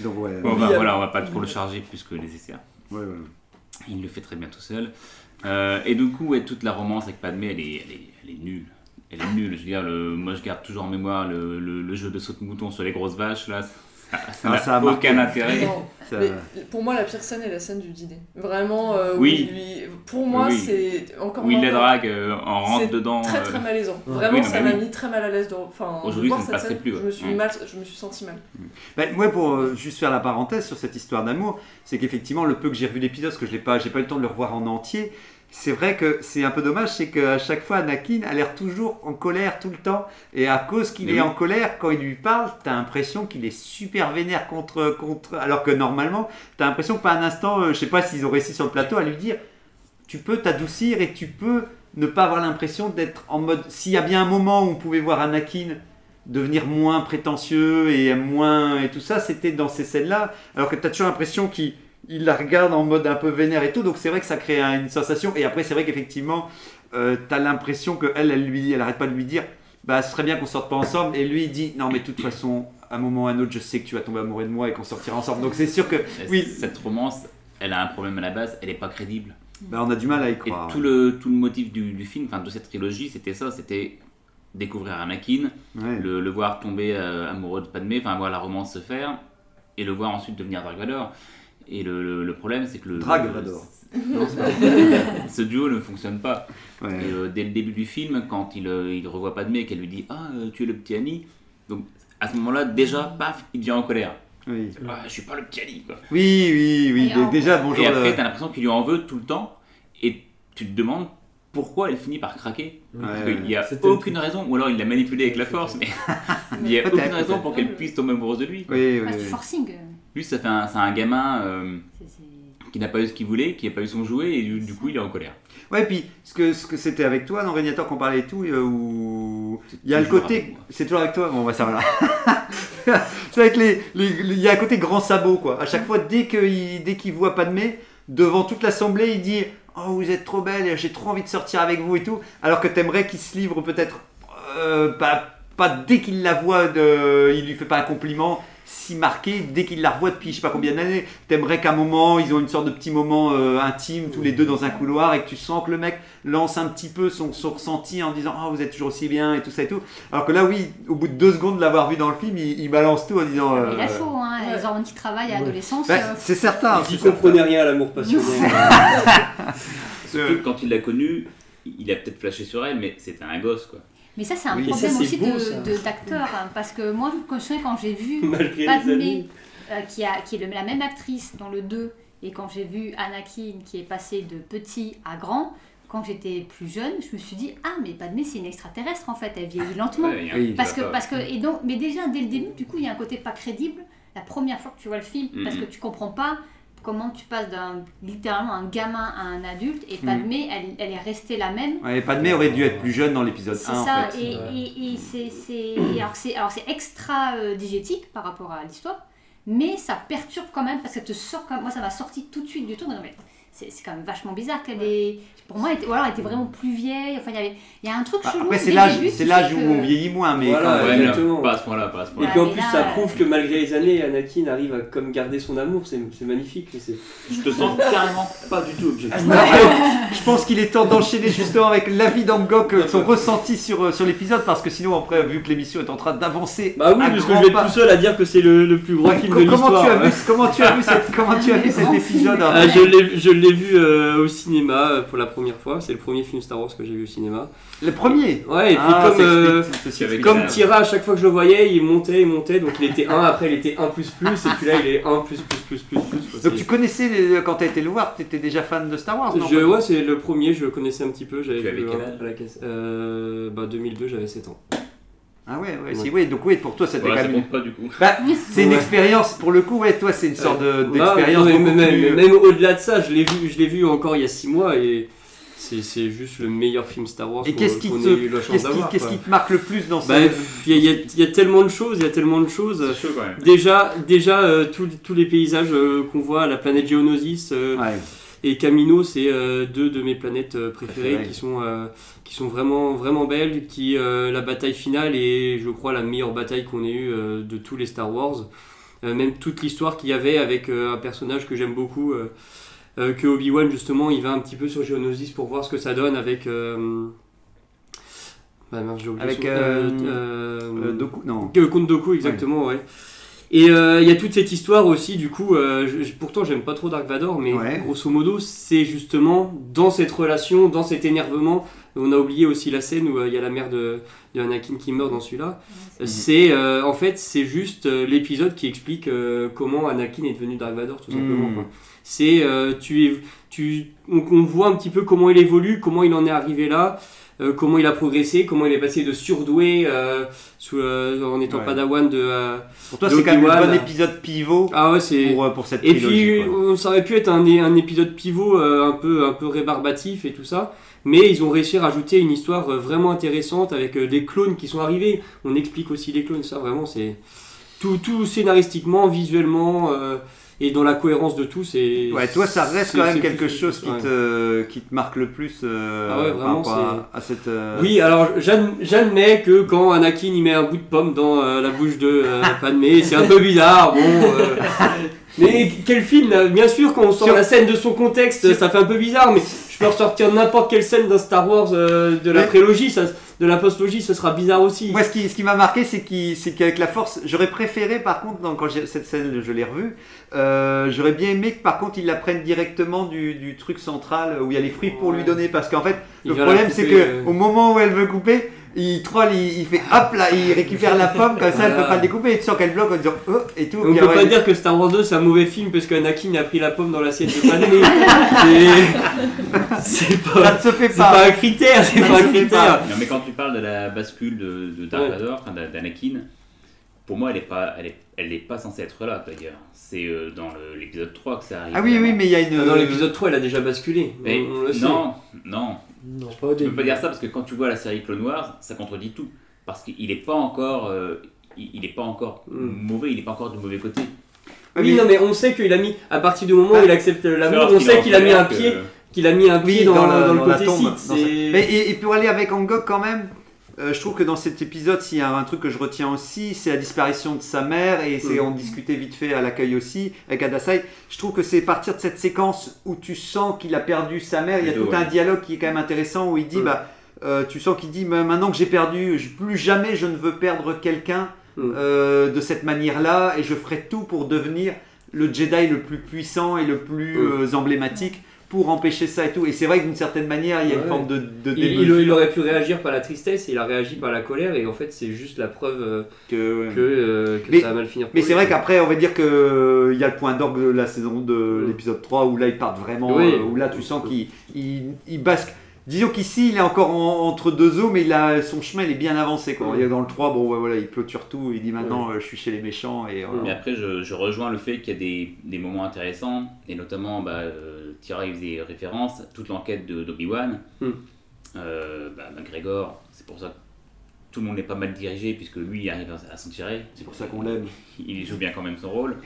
Donc ouais. Bon, oui, bah, voilà, on va pas trop le charger plus que nécessaire. Ouais, ouais. Il le fait très bien tout seul. Euh, et du coup, ouais, toute la romance avec Padmé, elle est, elle est, elle est nulle. Elle est nulle, je veux dire, le, moi je garde toujours en mémoire le, le, le jeu de saute-mouton sur les grosses vaches, là, ça, ça ah, n'a ça aucun marqué. Intérêt. Non, ça... mais pour moi, la pire scène est la scène du dîner. Vraiment, euh, oui. Lui, pour moi, oui. c'est encore oui, moins... Oui, la drague, euh, on rentre c'est dedans. C'est très très malaisant. Ouais. Vraiment, oui, non, ça m'a oui. mis très mal à l'aise. De... Enfin, aujourd'hui, de voir ça ne passerait plus. Ouais. Je, me suis ouais. mal, je me suis senti mal. Ben, moi, pour euh, juste faire la parenthèse sur cette histoire d'amour, c'est qu'effectivement, le peu que j'ai revu l'épisode, parce que je n'ai pas, j'ai pas eu le temps de le revoir en entier, c'est vrai que c'est un peu dommage, c'est qu'à chaque fois Anakin a l'air toujours en colère tout le temps, et à cause qu'il mais est oui. en colère, quand il lui parle, t'as l'impression qu'il est super vénère contre, contre... alors que normalement, t'as l'impression que pas un instant, euh, je sais pas s'ils ont réussi sur le plateau à lui dire tu peux t'adoucir et tu peux ne pas avoir l'impression d'être en mode, s'il y a bien un moment où on pouvait voir Anakin devenir moins prétentieux et moins et tout ça, c'était dans ces scènes-là, alors que t'as toujours l'impression qu'il il la regarde en mode un peu vénère et tout, donc c'est vrai que ça crée une sensation. Et après c'est vrai qu'effectivement euh, t'as l'impression que elle, elle lui, elle arrête pas de lui dire bah ce serait bien qu'on sorte pas ensemble, et lui il dit non mais de toute façon à un moment ou à un autre je sais que tu vas tomber amoureux de moi et qu'on sortira ensemble. Donc c'est sûr que oui, cette romance elle a un problème à la base, elle est pas crédible. Bah on a du mal à y croire. Et tout le, tout le motif du, du film, enfin de cette trilogie, c'était ça, c'était découvrir Anakin, ouais. le, le voir tomber euh, amoureux de Padmé, enfin voir la romance se faire, et le voir ensuite devenir Dark Vador. Et le, le, le problème c'est que le... Dark Vador. Non, c'est pas ce duo ne fonctionne pas. Ouais. Et, euh, dès le début du film, quand il, euh, il revoit Padmé et qu'elle lui dit « Ah, tu es le petit Annie », donc à ce moment-là, déjà, paf, il devient en colère. Oui. Ah, je suis pas le petit Ali, quoi. Oui, oui, oui. Et déjà, bonjour. Et après, le... t'as l'impression qu'il lui en veut tout le temps, et tu te demandes pourquoi elle finit par craquer. Ouais, parce qu'il n'y a aucune tout... raison, ou alors il l'a manipulée avec la force, mais il n'y a aucune raison peut-être. Pour qu'elle puisse tomber amoureuse de lui. Quoi. Oui, oui. Pas du forcing. Lui, ça fait un, c'est un gamin euh, c'est, c'est... qui n'a pas eu ce qu'il voulait, qui n'a pas eu son jouet, et du, du coup, il est en colère. Ouais, puis ce que, ce que c'était avec toi, non, Régnator, qu'on parlait et tout, euh, où il y a le côté. C'est toujours avec toi. Bon, bah ça va là. C'est vrai que les, les, les, y a un côté grand sabot, quoi. À chaque fois, dès, que il, dès qu'il voit Padmé, devant toute l'assemblée, il dit « Oh, vous êtes trop belle, j'ai trop envie de sortir avec vous et tout », alors que t'aimerais qu'il se livre peut-être, euh, pas, pas dès qu'il la voit, de, il lui fait pas un compliment si marqué, dès qu'il la revoit depuis je sais pas combien d'années. T'aimerais qu'à un moment, ils ont une sorte de petit moment euh, intime, tous les deux dans un couloir, et que tu sens que le mec lance un petit peu son, son ressenti en disant « Oh, vous êtes toujours aussi bien » et tout ça et tout. Alors que là, oui, au bout de deux secondes de l'avoir vu dans le film, il, il balance tout en disant… Euh, il a chaud, hein, ouais. Les hormones qui travaillent à l'adolescence. Ouais, euh... C'est certain. Vous ne comprenez rien à l'amour passionné. Surtout quand il l'a connue, il a peut-être flashé sur elle, mais c'était un gosse, quoi. Mais ça, c'est un oui, problème ça, c'est aussi beau, de, de, d'acteur, hein, parce que moi, je me souviens quand j'ai vu Padmé, euh, qui, a, qui est le, la même actrice dans le deux, et quand j'ai vu Anakin, qui est passé de petit à grand, quand j'étais plus jeune, je me suis dit « Ah, mais Padmé, c'est une extraterrestre, en fait, elle vieillit lentement. Ouais, » oui, parce que, parce que, et donc, mais déjà, dès le début, du coup, il y a un côté pas crédible, la première fois que tu vois le film, mm-hmm. parce que tu comprends pas comment tu passes d'un littéralement un gamin à un adulte, et Padmé, mmh. elle, elle est restée la même. Ouais, Padmé aurait dû être plus jeune dans l'épisode c'est un, ça, en fait. Et, et, et c'est ça, et alors c'est, alors c'est extra euh, digétique par rapport à l'histoire, mais ça perturbe quand même, parce que te sort quand même, moi ça m'a sorti tout de suite du truc, non mais c'est, c'est quand même vachement bizarre qu'elle est, pour moi, elle était, ou alors elle était vraiment plus vieille, enfin il y avait, il y a un truc bah, chelou. Après c'est l'âge, début, c'est l'âge où que... on vieillit moins, mais voilà, ouais, exactement. Pas à ce point-là, pas à ce point-là. Et puis en plus là, ça prouve que malgré les années, Anakin arrive à comme garder son amour, c'est, c'est magnifique. C'est... Je te sens carrément pas du tout objectif. Je pense qu'il est temps d'enchaîner justement avec l'avis d'Angok, son ressenti sur, sur l'épisode, parce que sinon après, vu que l'émission est en train d'avancer, bah oui, parce que je vais être tout seul à dire que c'est le, le plus gros ouais, film co- de comment l'histoire. Tu as vu, ouais. Comment tu as vu, cette, comment tu as vu cet épisode hein. euh, Je l'ai, je l'ai Je l'ai vu euh, au cinéma pour la première fois. C'est le premier film Star Wars que j'ai vu au cinéma. Le premier. Ouais. Et puis ah, comme, euh, comme Tira, à chaque fois que je le voyais, il montait, il montait. Donc il était un. Après, il était un plus plus. Et puis là, il est un plus plus plus plus plus. Donc c'est... tu connaissais les... quand t'as été le voir, t'étais déjà fan de Star Wars, non je, Ouais, c'est le premier. Je le connaissais un petit peu. J'avais tu vu quel âge à la caisse. Euh, bah deux mille deux, j'avais sept ans. Ah ouais, ouais, ouais. Si, ouais, donc oui, pour toi, ça voilà, décale. Ça compte pas du coup. Bah, c'est une ouais. expérience, pour le coup, ouais, toi, c'est une sorte euh, de, d'expérience. Ouais, mais, même, plus... même au-delà de ça, je l'ai vu, je l'ai vu encore il y a six mois et c'est, c'est juste le meilleur film Star Wars et qu'on, qu'est-ce qu'on qui te, a eu la chance qu'est-ce d'avoir. Qu'est-ce quoi. Qui te marque le plus dans bah, ce Il y, y, y a tellement de choses, il y a tellement de choses. C'est chaud, quand même. Déjà, déjà euh, tous les paysages euh, qu'on voit, la planète Géonosis. Euh, ouais. Et Kamino, c'est euh, deux de mes planètes euh, préférées Préféré. qui sont euh, qui sont vraiment vraiment belles. Qui euh, la bataille finale est, je crois, la meilleure bataille qu'on ait eue euh, de tous les Star Wars. Euh, même toute l'histoire qu'il y avait avec euh, un personnage que j'aime beaucoup, euh, euh, que Obi-Wan justement, il va un petit peu sur Géonosis pour voir ce que ça donne avec. Euh, bah merde, j'ai oublié. Avec son... euh, euh, euh, Doku, non. Euh, Comte Doku, exactement, ouais. ouais. Et il euh, y a toute cette histoire aussi, du coup, euh, je, pourtant j'aime pas trop Dark Vador, mais ouais. grosso modo, c'est justement dans cette relation, dans cet énervement, on a oublié aussi la scène où il euh, y a la mère de, de Anakin qui meurt dans celui-là, ouais, c'est, c'est euh, en fait, c'est juste euh, l'épisode qui explique euh, comment Anakin est devenu Dark Vador, tout simplement. Mmh. Quoi. C'est, euh, tu, tu, on, on voit un petit peu comment il évolue, comment il en est arrivé là, euh, comment il a progressé, comment il est passé de surdoué... Euh, Sous, euh, en étant ouais. padawan de euh, pour toi de c'est Obi-Wan. Quand même un bon épisode pivot ah ouais, c'est... Pour, euh, pour cette et trilogie, puis quoi. Ça aurait pu être un, un épisode pivot euh, un, peu, un peu rébarbatif et tout ça, mais ils ont réussi à rajouter une histoire euh, vraiment intéressante avec euh, des clones qui sont arrivés. On explique aussi les clones, ça vraiment c'est tout, tout scénaristiquement, visuellement, euh, et dans la cohérence de tout, c'est... Ouais, toi, ça reste quand même quelque plus, chose qui, ouais. te, qui te marque le plus euh, ah ouais, vraiment, par rapport à, à cette... Euh... Oui, alors j'admets que quand Anakin il met un bout de pomme dans euh, la bouche de euh, Padmé, c'est un peu bizarre, bon... Euh... Mais quel film là. Bien sûr, quand on sort sur... la scène de son contexte, sur... ça fait un peu bizarre, mais je peux ressortir n'importe quelle scène d'un Star Wars euh, de la ouais. prélogie, ça, de la postlogie, ce sera bizarre aussi. Moi, ce qui, ce qui m'a marqué, c'est, c'est qu'avec la Force, j'aurais préféré, par contre, dans, quand j'ai, cette scène, je l'ai revue, euh, j'aurais bien aimé que, par contre, ils la prennent directement du, du truc central où il y a les fruits pour ouais. lui donner, parce qu'en fait, il le problème, couper, c'est qu'au euh... moment où elle veut couper... Il troll, il, il fait hop là, il récupère la pomme comme ça, elle peut pas le découper et tu sens qu'elle bloque en disant oh et tout. On peut pas dire que Star Wars deux c'est un mauvais film parce qu'Anakin a pris la pomme dans l'assiette de Padmé. c'est... c'est pas, ça ne se fait pas. C'est pas un critère, c'est pas un critère. Non mais quand tu parles de la bascule de, de Dark Vador, enfin d'Anakin, pour moi elle est pas, elle est, elle est pas censée être là d'ailleurs. C'est euh, dans le, l'épisode trois que ça arrive. Ah oui oui mais il y a une. Dans l'épisode trois elle a déjà basculé. Mais on, on le non sait. non. Non, pas au début. Je ne peux pas dire ça parce que quand tu vois la série Clone Wars, ça contredit tout. Parce qu'il n'est pas encore, euh, il n'est pas encore mauvais, il n'est pas encore du mauvais côté. Oui, oui, non, mais on sait qu'il a mis, à partir du moment où ah, il accepte l'amour, on sait qu'il a mis un pied, qu'il a mis un pied dans, dans, la, dans, dans le côté tombe, Sith. Et... Mais, et, et pour aller avec Ngok quand même, euh, je trouve que dans cet épisode, s'il y a un truc que je retiens aussi, c'est la disparition de sa mère et c'est, mmh. on discutait vite fait à l'accueil aussi avec Adassaï. Je trouve que c'est partir de cette séquence où tu sens qu'il a perdu sa mère. Il y a tout ouais. un dialogue qui est quand même intéressant où il dit, mmh. bah, euh, tu sens qu'il dit, maintenant que j'ai perdu, je, plus jamais je ne veux perdre quelqu'un mmh. euh, de cette manière-là et je ferai tout pour devenir le Jedi le plus puissant et le plus mmh. euh, emblématique. Pour empêcher ça et tout. Et c'est vrai que d'une certaine manière, il y a ouais. une forme de, de il, il, il aurait pu réagir par la tristesse, et il a réagi par la colère, et en fait, c'est juste la preuve euh, que, ouais. que, euh, que mais, ça va mal finir. Mais c'est lui. Vrai qu'après, on va dire qu'il euh, y a le point d'orgue de la saison de ouais. l'épisode trois, où là, ils partent vraiment, ouais. euh, où là, tu sens qu'il il, il basque. Disons qu'ici, il est encore en, entre deux eaux, mais il a, son chemin, il est bien avancé. Quoi. Ouais. Dans le trois, bon, ouais, voilà, il clôture tout, il dit maintenant, ouais. euh, je suis chez les méchants. Et, euh, mais après, je, je rejoins le fait qu'il y a des, des moments intéressants, et notamment... Bah, euh, Tira il faisait référence à toute l'enquête de, d'Obi-Wan. Mm. Euh, bah, McGregor, c'est pour ça que tout le monde est pas mal dirigé, puisque lui il arrive à s'en tirer. C'est pour ça qu'on l'aime. Il joue bien quand même son rôle.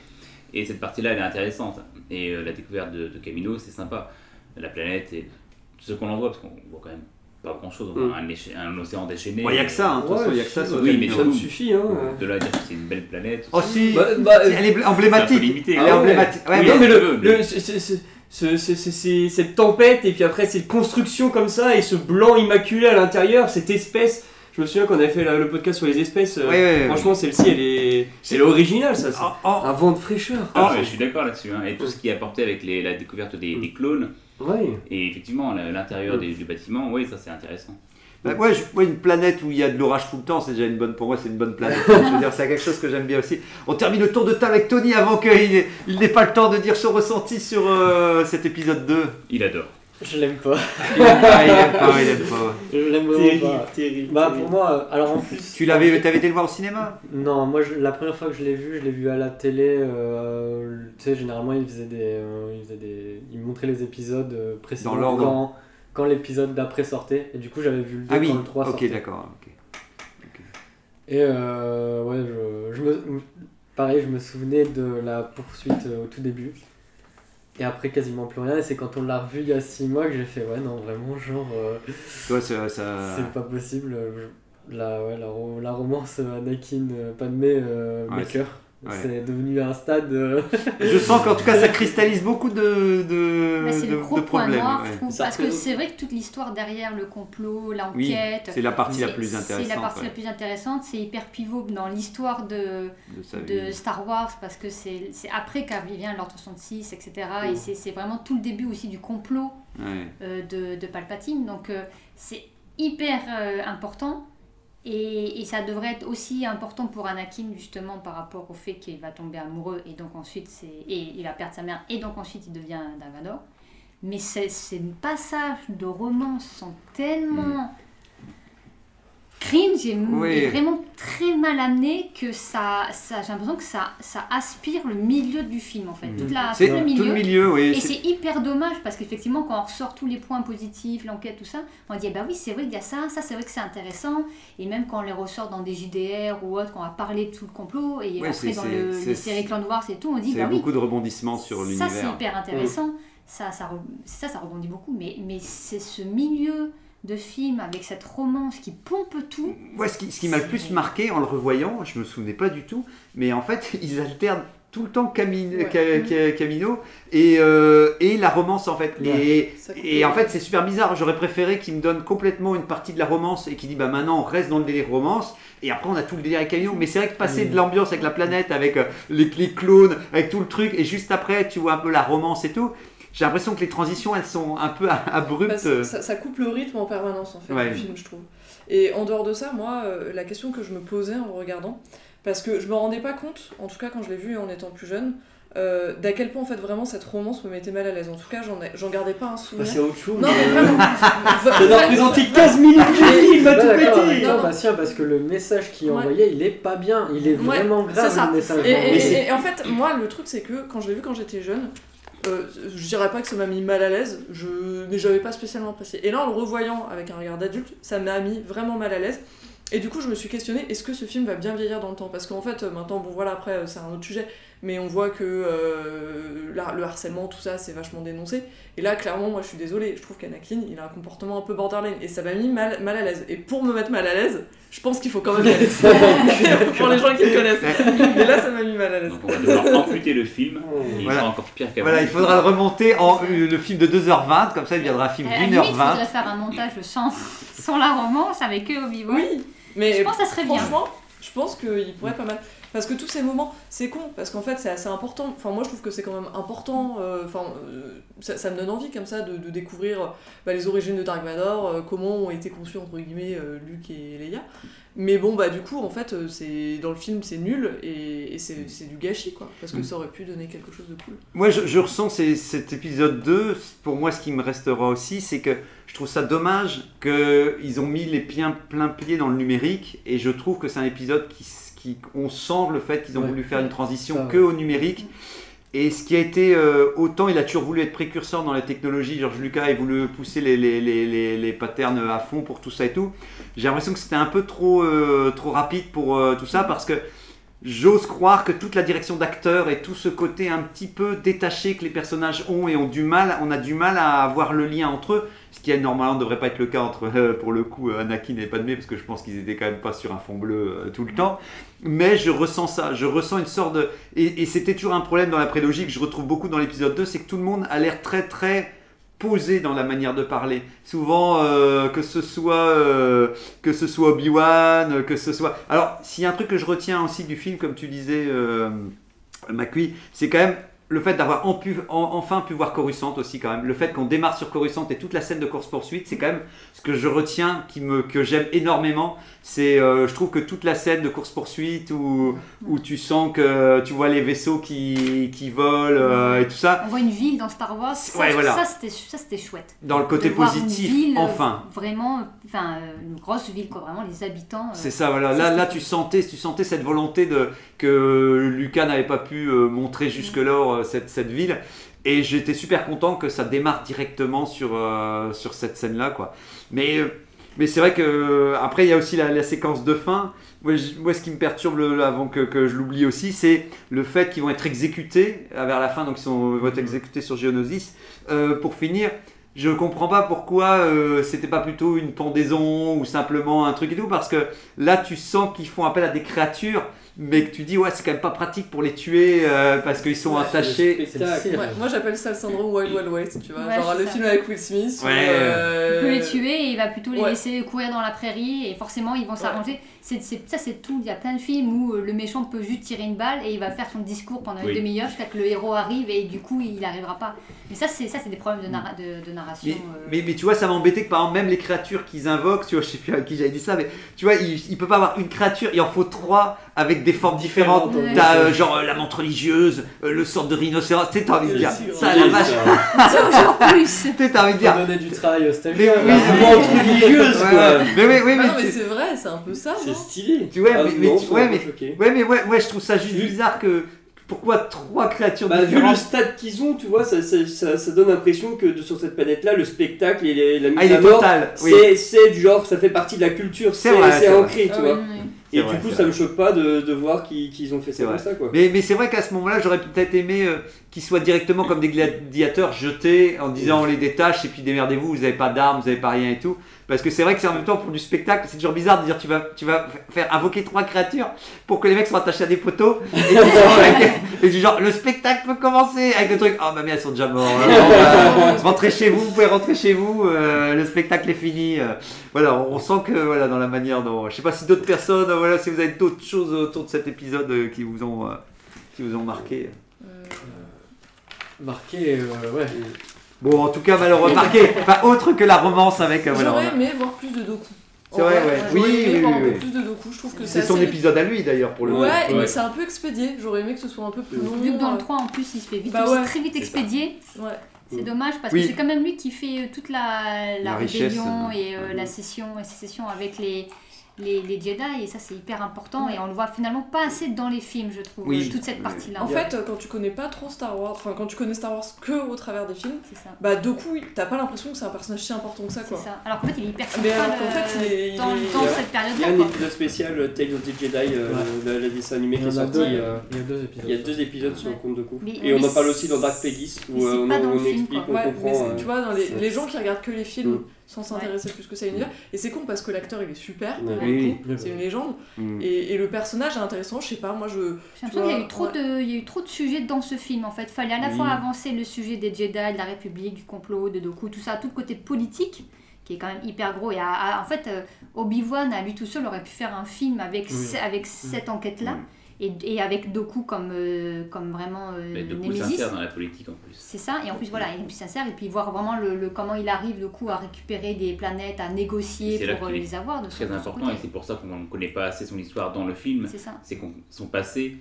Et cette partie-là, elle est intéressante. Et euh, la découverte de, de Kamino, c'est sympa. La planète et tout ce qu'on en voit, parce qu'on voit quand même pas grand-chose. On voit mm. un, éche- un océan déchaîné. Il ouais, n'y a que ça, hein, il ouais, n'y a que ça. Oui, mais ça me suffit. Hein, ouais. De là à dire que c'est une belle planète. Oh si bah, bah, elle est emblématique. Limitée, elle est emblématique. Ouais, ouais, non, mais le. le, le c'est, c'est, c'est... Ce, ce, ce, ce, cette tempête et puis après cette construction comme ça et ce blanc immaculé à l'intérieur, cette espèce, je me souviens qu'on avait fait la, le podcast sur les espèces, euh, ouais, ouais, franchement ouais. celle-ci elle est, c'est l'original ça, c'est oh, oh. un vent de fraîcheur. Ah, oh. Je suis d'accord là-dessus hein. Et tout ce qui est apporté avec les, la découverte des, des clones ouais. et effectivement l'intérieur ouais. des, du bâtiment, oui ça c'est intéressant. Bah, ouais, je, ouais, une planète où il y a de l'orage tout le temps, c'est déjà une bonne, pour moi c'est une bonne planète. Je veux dire, c'est quelque chose que j'aime bien aussi. On termine le tour de table avec Tony avant qu'il ait, il n'ait pas le temps de dire son ressenti sur euh, cet épisode deux. Il adore. Je l'aime pas. Il aime pas, il aime pas, il aime pas. Je l'aime vraiment terrible, pas. Terrible. Bah pour moi, alors en plus. Tu l'avais, t'avais été le voir au cinéma ? Non, moi je, la première fois que je l'ai vu, je l'ai vu à la télé. Euh, tu sais, généralement ils faisaient des, euh, ils faisaient des, ils montraient les épisodes euh, précédents. Dans l'ordre. Quand, quand l'épisode d'après sortait, et du coup j'avais vu le deux ah oui. quand le trois sortait. Ah oui, ok, d'accord. Okay. Okay. Et euh, ouais, je, je me, pareil, je me souvenais de la poursuite au tout début, et après quasiment plus rien, et c'est quand on l'a revu il y a six mois que j'ai fait, ouais non, vraiment, genre, euh, ouais, ça, ça... c'est pas possible, la, ouais, la, la romance Anakin Padmé euh, ouais, Maker. Ouais. C'est devenu un stade. Euh... Je sens qu'en tout cas ça cristallise beaucoup de, de, c'est de, le gros de problèmes. Noir, ouais. trouve, parce que c'est vrai que toute l'histoire derrière le complot, l'enquête. Oui, c'est la partie c'est, la plus intéressante. C'est la partie ouais. la plus intéressante. C'est hyper pivot dans l'histoire de, de, de Star Wars parce que c'est, c'est après qu'arrivient l'ordre soixante-six, et cetera. Oh. Et c'est, c'est vraiment tout le début aussi du complot ouais. euh, de, de Palpatine. Donc euh, c'est hyper euh, important. Et, et ça devrait être aussi important pour Anakin justement par rapport au fait qu'il va tomber amoureux et donc ensuite c'est, et il va perdre sa mère et donc ensuite il devient Dark Vador. Mais ces passages de romance sont tellement mmh. cringe et oui. vraiment très mal amené, que ça, ça j'ai l'impression que ça, ça aspire le milieu du film en fait, mmh. toute la, c'est tout, le milieu. tout le milieu oui, et c'est... c'est hyper dommage parce qu'effectivement quand on ressort tous les points positifs, l'enquête, tout ça, on dit eh ben oui c'est vrai qu'il y a ça, ça c'est vrai que c'est intéressant, et même quand on les ressort dans des J D R ou autre, qu'on va parler de tout le complot et ouais, après dans le, les séries Clan Wars et tout, on dit c'est bah beaucoup oui, de rebondissements sur l'univers, ça c'est hyper intéressant, mmh. ça, ça, ça, ça rebondit beaucoup, mais, mais c'est ce milieu de film avec cette romance qui pompe tout. Ouais, ce qui, ce qui m'a le plus marqué en le revoyant, je me souvenais pas du tout, mais en fait ils alternent tout le temps Kamino, ouais. ca, ca, Kamino et, euh, et la romance en fait. Ouais. Et, et en fait c'est super bizarre, j'aurais préféré qu'ils me donnent complètement une partie de la romance et qu'ils disent bah maintenant on reste dans le délire romance. Et après, on a tout le délire avec Kamino. Mais c'est vrai que passer de l'ambiance avec la planète, avec les, les clones, avec tout le truc, et juste après, tu vois un peu la romance et tout, j'ai l'impression que les transitions, elles sont un peu abruptes. Bah, ça, ça, ça coupe le rythme en permanence, en fait, ouais. du film, je trouve. Et en dehors de ça, moi, la question que je me posais en le regardant, parce que je ne me rendais pas compte, en tout cas quand je l'ai vu en étant plus jeune, Euh, d'à quel point en fait vraiment cette romance me mettait mal à l'aise. En tout cas, j'en, j'en gardais pas un souvenir. Bah, c'est autre chose. Non, mais vraiment. Vous avez représenté quinze minutes du film, bah, tout pété. Non, bah tiens, parce que le message qu'il ouais. envoyait, il est pas bien. Il est ouais, vraiment grave le message. Et, et, et, et en fait, moi, le truc, c'est que quand je l'ai vu quand j'étais jeune, euh, je dirais pas que ça m'a mis mal à l'aise, je... mais j'avais pas spécialement apprécié. Et là, en le revoyant avec un regard d'adulte, ça m'a mis vraiment mal à l'aise. Et du coup, je me suis questionnée, est-ce que ce film va bien vieillir dans le temps ? Parce qu'en fait, maintenant, bon voilà, après, c'est un autre sujet, mais on voit que euh, la, le harcèlement, tout ça, c'est vachement dénoncé. Et là, clairement, moi, je suis désolée, je trouve qu'Anakin, il a un comportement un peu borderline, et ça m'a mis mal, mal à l'aise. Et pour me mettre mal à l'aise, je pense qu'il faut quand même y aller. Pour les gens qui le connaissent. Mais là, ça m'a mis mal à l'aise. Donc, on va devoir amputer le film, il voilà. sera encore pire qu'avant. Voilà, il faudra le remonter en euh, le film de deux heures vingt, comme ça, il viendra un film d'une heure vingt. Il faudrait faire un montage sans, sans la romance, avec eux, Obi-Wan. Oui. Mais je pense que ça serait bien. Franchement, je pense qu'il pourrait pas mal. Parce que tous ces moments, c'est con, parce qu'en fait c'est assez important. Enfin, moi je trouve que c'est quand même important. Euh, enfin, euh, ça, ça me donne envie comme ça de, de découvrir bah, les origines de Dark Vador, euh, comment ont été conçus entre guillemets euh, Luke et Leia. Mais bon, bah du coup, en fait, c'est dans le film, c'est nul et, et c'est, c'est du gâchis, quoi. Parce que ça aurait pu donner quelque chose de cool. Moi, je, je ressens ces, cet épisode deux. Pour moi, ce qui me restera aussi, c'est que je trouve ça dommage qu'ils ont mis les pieds plein pieds dans le numérique. Et je trouve que c'est un épisode qui, qui on sent le fait qu'ils ont ouais, voulu faire une transition ça, que ouais. au numérique. Et ce qui a été, euh, autant il a toujours voulu être précurseur dans la technologie, George Lucas a voulu pousser les, les, les, les, les patterns à fond pour tout ça et tout, j'ai l'impression que c'était un peu trop, euh, trop rapide pour euh, tout ça, parce que j'ose croire que toute la direction d'acteur et tout ce côté un petit peu détaché que les personnages ont et ont du mal, on a du mal à avoir le lien entre eux, ce qui normalement ne devrait pas être le cas entre, euh, pour le coup, Anakin et Padmé, parce que je pense qu'ils n'étaient quand même pas sur un fond bleu euh, tout le temps. Mais je ressens ça, je ressens une sorte de... Et, et c'était toujours un problème dans la prélogie que je retrouve beaucoup dans l'épisode deux, c'est que tout le monde a l'air très très posé dans la manière de parler. Souvent, euh, que ce soit euh, que ce soit Obi-Wan, que ce soit... Alors, s'il y a un truc que je retiens aussi du film, comme tu disais, euh, Maki, c'est quand même le fait d'avoir en pu, en, enfin pu voir Coruscant aussi quand même. Le fait qu'on démarre sur Coruscant et toute la scène de course-poursuite, c'est quand même ce que je retiens, qui me, que j'aime énormément. C'est, euh, je trouve que toute la scène de course-poursuite où, où tu sens que tu vois les vaisseaux qui, qui volent euh, et tout ça. On voit une ville dans Star Wars, ça, ouais, voilà. ça, c'était, ça c'était chouette. Dans le côté de positif, voir une ville, enfin. Vraiment, enfin, une grosse ville, quoi, vraiment les habitants. C'est euh, ça, voilà. Là, là tu, sentais, tu sentais cette volonté de, que Lucas n'avait pas pu euh, montrer jusque-là, euh, cette, cette ville. Et j'étais super content que ça démarre directement sur, euh, sur cette scène-là, quoi. Mais. Euh, Mais c'est vrai que après il y a aussi la, la séquence de fin. Moi, je, moi ce qui me perturbe le, avant que, que je l'oublie aussi, c'est le fait qu'ils vont être exécutés vers la fin, donc ils, sont, ils vont être exécutés sur Géonosis. Euh, pour finir, je comprends pas pourquoi euh, c'était pas plutôt une pendaison ou simplement un truc et tout, parce que là tu sens qu'ils font appel à des créatures, mais que tu dis ouais c'est quand même pas pratique pour les tuer euh, parce qu'ils sont ouais, attachés. C'est c'est ouais, moi j'appelle ça le syndrome Wild Wild West, tu vois, ouais, genre le ça. film avec Will Smith. Ouais. Où, euh... il peut les tuer et il va plutôt les ouais. laisser courir dans la prairie et forcément ils vont s'arranger. Ouais. C'est, c'est, ça c'est tout, il y a plein de films où le méchant peut juste tirer une balle et il va faire son discours pendant oui. une demi-heure jusqu'à que le héros arrive et du coup il n'arrivera pas. Mais ça c'est, ça c'est des problèmes de, narra- de, de narration. Mais, euh... mais, mais tu vois ça m'embêtait que par exemple même les créatures qu'ils invoquent, tu vois je sais plus à qui j'avais dit ça, mais tu vois il, il peut pas avoir une créature, il en faut trois avec des formes différentes. Ouais. T'as euh, genre euh, la menthe religieuse, euh, le sort de rhinocéros, t'es envie de dire. Ça a la vache. Toujours plus. T'es envie de dire. On donnait du travail au stagiaire. Mais oui, menthe religieuse quoi. Mais oui, oui, mais. Non, mais c'est vrai, c'est un peu ça. C'est stylé. Tu vois, mais ouais, mais ouais, mais ouais, je trouve ça juste bizarre que. Pourquoi trois créatures bah, différentes. Vu le stade qu'ils ont, tu vois, ça, ça, ça, ça donne l'impression que sur cette planète-là, le spectacle et les, la mise ah, à mort, total, oui. c'est, c'est du genre, ça fait partie de la culture, c'est, c'est, vrai, c'est, c'est ancré, vrai. tu ah, vois. Oui, oui. Et c'est du vrai, coup, ça vrai. me choque pas de, de voir qu'ils, qu'ils ont fait ça comme ça, quoi. Mais, mais c'est vrai qu'à ce moment-là, j'aurais peut-être aimé euh, qu'ils soient directement comme des gladiateurs jetés en disant oui. on les détache et puis démerdez-vous, vous n'avez pas d'armes, vous n'avez pas rien et tout. Parce que c'est vrai que c'est en même temps pour du spectacle, c'est toujours bizarre de dire tu vas, tu vas faire invoquer trois créatures pour que les mecs soient attachés à des poteaux et, avec, et du genre le spectacle peut commencer avec le truc oh mais elles sont déjà mortes euh, rentrez chez vous, vous pouvez rentrer chez vous, euh, le spectacle est fini. Euh, voilà, on, on sent que voilà dans la manière dont je sais pas si d'autres personnes voilà si vous avez d'autres choses autour de cet épisode euh, qui vous ont euh, qui vous ont marqué. Euh, marqué euh, ouais. Bon, en tout cas, malheureusement, marqué, pas enfin, autre que la romance avec. Voilà, j'aurais aimé voir plus de Doku. C'est vrai, vrai ouais. J'aurais oui, aimé oui, voir oui, un oui. peu plus de Doku. Je trouve que c'est, c'est son assez... épisode à lui d'ailleurs pour le moment. Ouais, ouais, mais c'est un peu expédié. J'aurais aimé que ce soit un peu plus long. Vu que dans le trois, en plus, il se fait vite, bah ouais. très vite expédié. C'est ouais. C'est dommage parce oui. que c'est quand même lui qui fait toute la, la, la rébellion richesse, et euh, ouais. la session, la sécession avec les. Les, les Jedi, et ça c'est hyper important, et on le voit finalement pas assez dans les films, je trouve, oui, toute cette oui. partie-là. En fait, quand tu connais pas trop Star Wars, enfin quand tu connais Star Wars que au travers des films, bah Doku, t'as pas l'impression que c'est un personnage si important que ça, quoi. C'est ça. Alors qu'en fait, il est hyper central en fait, dans, il est, dans cette période-là. Il y a un épisode spécial Tales of the Jedi, euh, ouais. le dessin animé qui est sorti. Deux, euh, il y a deux épisodes. Il y a deux épisodes ouais. sur le compte Doku. Mais, et mais on en parle aussi dans Dark Plagueis, où euh, on, on film, explique, quoi. on ouais, comprend. Tu vois, les gens qui regardent que les films. sans s'intéresser ouais. plus que ça à l'univers, et c'est con parce que l'acteur il est super, ouais. oui. coup, c'est une légende, mm. et, et le personnage est intéressant, je sais pas, moi je... J'ai l'impression qu'il y a eu trop ouais. de, il y a eu trop de sujets dans ce film en fait, fallait à la oui. fois avancer le sujet des Jedi, de la République, du complot, de Doku, tout ça, tout le côté politique, qui est quand même hyper gros, et a, a, en fait Obi-Wan à lui tout seul aurait pu faire un film avec, oui. ce, avec oui. cette enquête là, oui. Et, et avec Doku comme, euh, comme vraiment euh, mais Doku Némésis. S'insère dans la politique en plus. C'est ça, et en plus voilà, il s'insère, et puis voir vraiment le, le, comment il arrive Doku à récupérer des planètes, à négocier pour les avoir. De c'est très important, et c'est pour ça qu'on ne connaît pas assez son histoire dans le film. C'est ça. C'est qu'on, son passé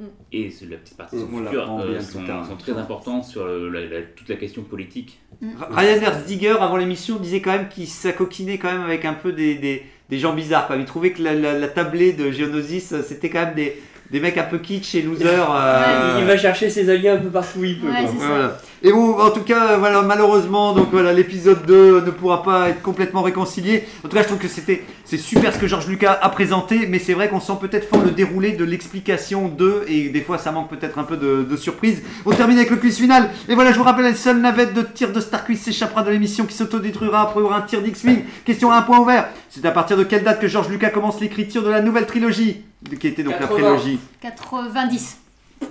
mm. et la petite partie de son futur euh, sont, sont très importantes sur le, la, la, toute la question politique. Mm. Ryan Herzdiger, avant l'émission, disait quand même qu'il s'acoquinait quand même avec un peu des... des... des gens bizarres, quoi. Ils trouvaient que la, la, la tablée de Géonosis, c'était quand même des, des mecs un peu kitsch et losers. Euh... Il va chercher ses alliés un peu partout où il peut. Ouais, quoi. Voilà. Et bon, en tout cas, voilà, malheureusement, donc voilà, l'épisode deux ne pourra pas être complètement réconcilié. En tout cas, je trouve que c'était, c'est super ce que George Lucas a présenté, mais c'est vrai qu'on sent peut-être fort le déroulé de l'explication deux, et des fois, ça manque peut-être un peu de, de surprise. On termine avec le quiz final. Et voilà, je vous rappelle, la seule navette de tir de Star Quiz s'échappera de l'émission qui s'autodétruira après avoir un tir d'X-Wing. Question à un point ouvert. C'est à partir de quelle date que George Lucas commence l'écriture de la nouvelle trilogie, qui était donc quatre-vingts. La prélogie quatre-vingt-dix.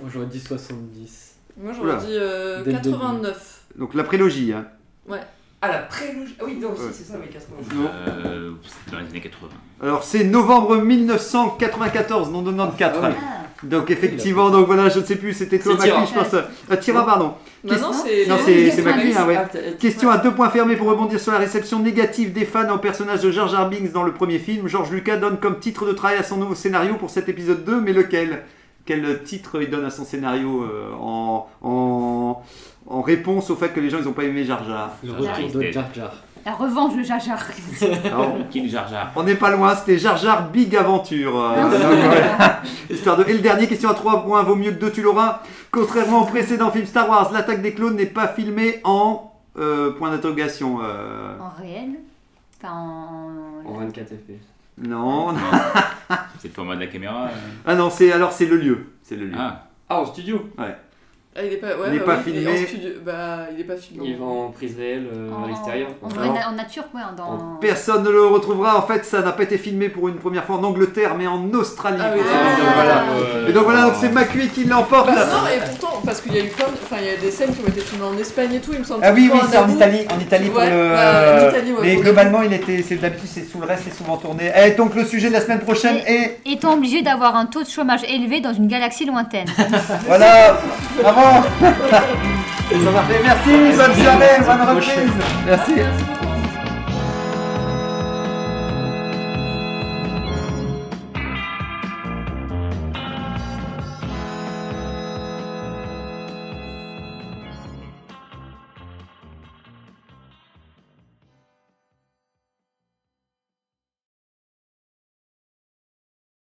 Moi j'aurais dit soixante-dix. Moi j'aurais Oula. dit euh, quatre-vingt-neuf. Donc la prélogie, hein. Ouais. Ah la prélogie. Ah oui, non, si, ouais. c'est ça, mais quatre-vingt-neuf. Euh, c'est dans les années quatre-vingts. Alors c'est novembre mille neuf cent quatre-vingt-quatorze, non quatre-vingt-quatorze. Ah, ouais. Donc effectivement, donc voilà, je ne sais plus, c'était toi, Maki, je pense. Euh, Tira, pardon. Bah non, c'est, non, c'est, c'est Maki, hein, ouais. Question à deux points fermés pour rebondir sur la réception négative des fans au personnage de Jar Jar Binks dans le premier film. George Lucas donne comme titre de travail à son nouveau scénario pour cet épisode deux, mais lequel ? Quel titre il donne à son scénario euh, en, en, en réponse au fait que les gens ils n'ont pas aimé Jar Jar ? Le retour de Jar Jar. La revanche de Jar Jar. King Jar Jar. On n'est pas loin, c'était Jar Jar Big Aventure. Euh, donc, histoire de... Et le dernier, question à trois points, vaut mieux que deux tu l'auras. Contrairement au précédent film Star Wars, l'attaque des clones n'est pas filmée en euh, point d'interrogation. Euh... En réel enfin, en... en vingt-quatre F P S. Non. non. C'est le format de la caméra. Euh... Ah non, c'est alors c'est le lieu. C'est le lieu. Ah, ah en studio. Ouais. Ah, il n'est pas, ouais, bah, pas oui, filmé. Il est, studio, bah, il est pas filmé. Il va en prise réelle euh, en, à l'extérieur. En, na- en nature, quoi. Ouais, dans... Personne ne le retrouvera. En fait, ça n'a pas été filmé pour une première fois en Angleterre, mais en Australie. Ah, oui. ah, ah, donc, voilà. Euh, et donc voilà, donc, c'est Macuy qui l'emporte. Bah, non, et pourtant, parce qu'il y a eu plein, enfin, il y a des scènes qui ont été filmées en Espagne et tout. Il me semble. Ah oui, oui, c'est en Italie, en Italie pour ouais, le. Euh, Italie, ouais, mais pour globalement, il était, c'est d'habitude, c'est tout le reste, c'est souvent tourné. Et donc le sujet de la semaine prochaine est. Est-on obligé d'avoir un taux de chômage élevé dans une galaxie lointaine ? Voilà. Merci, bonne journée, bonne reprise. Merci.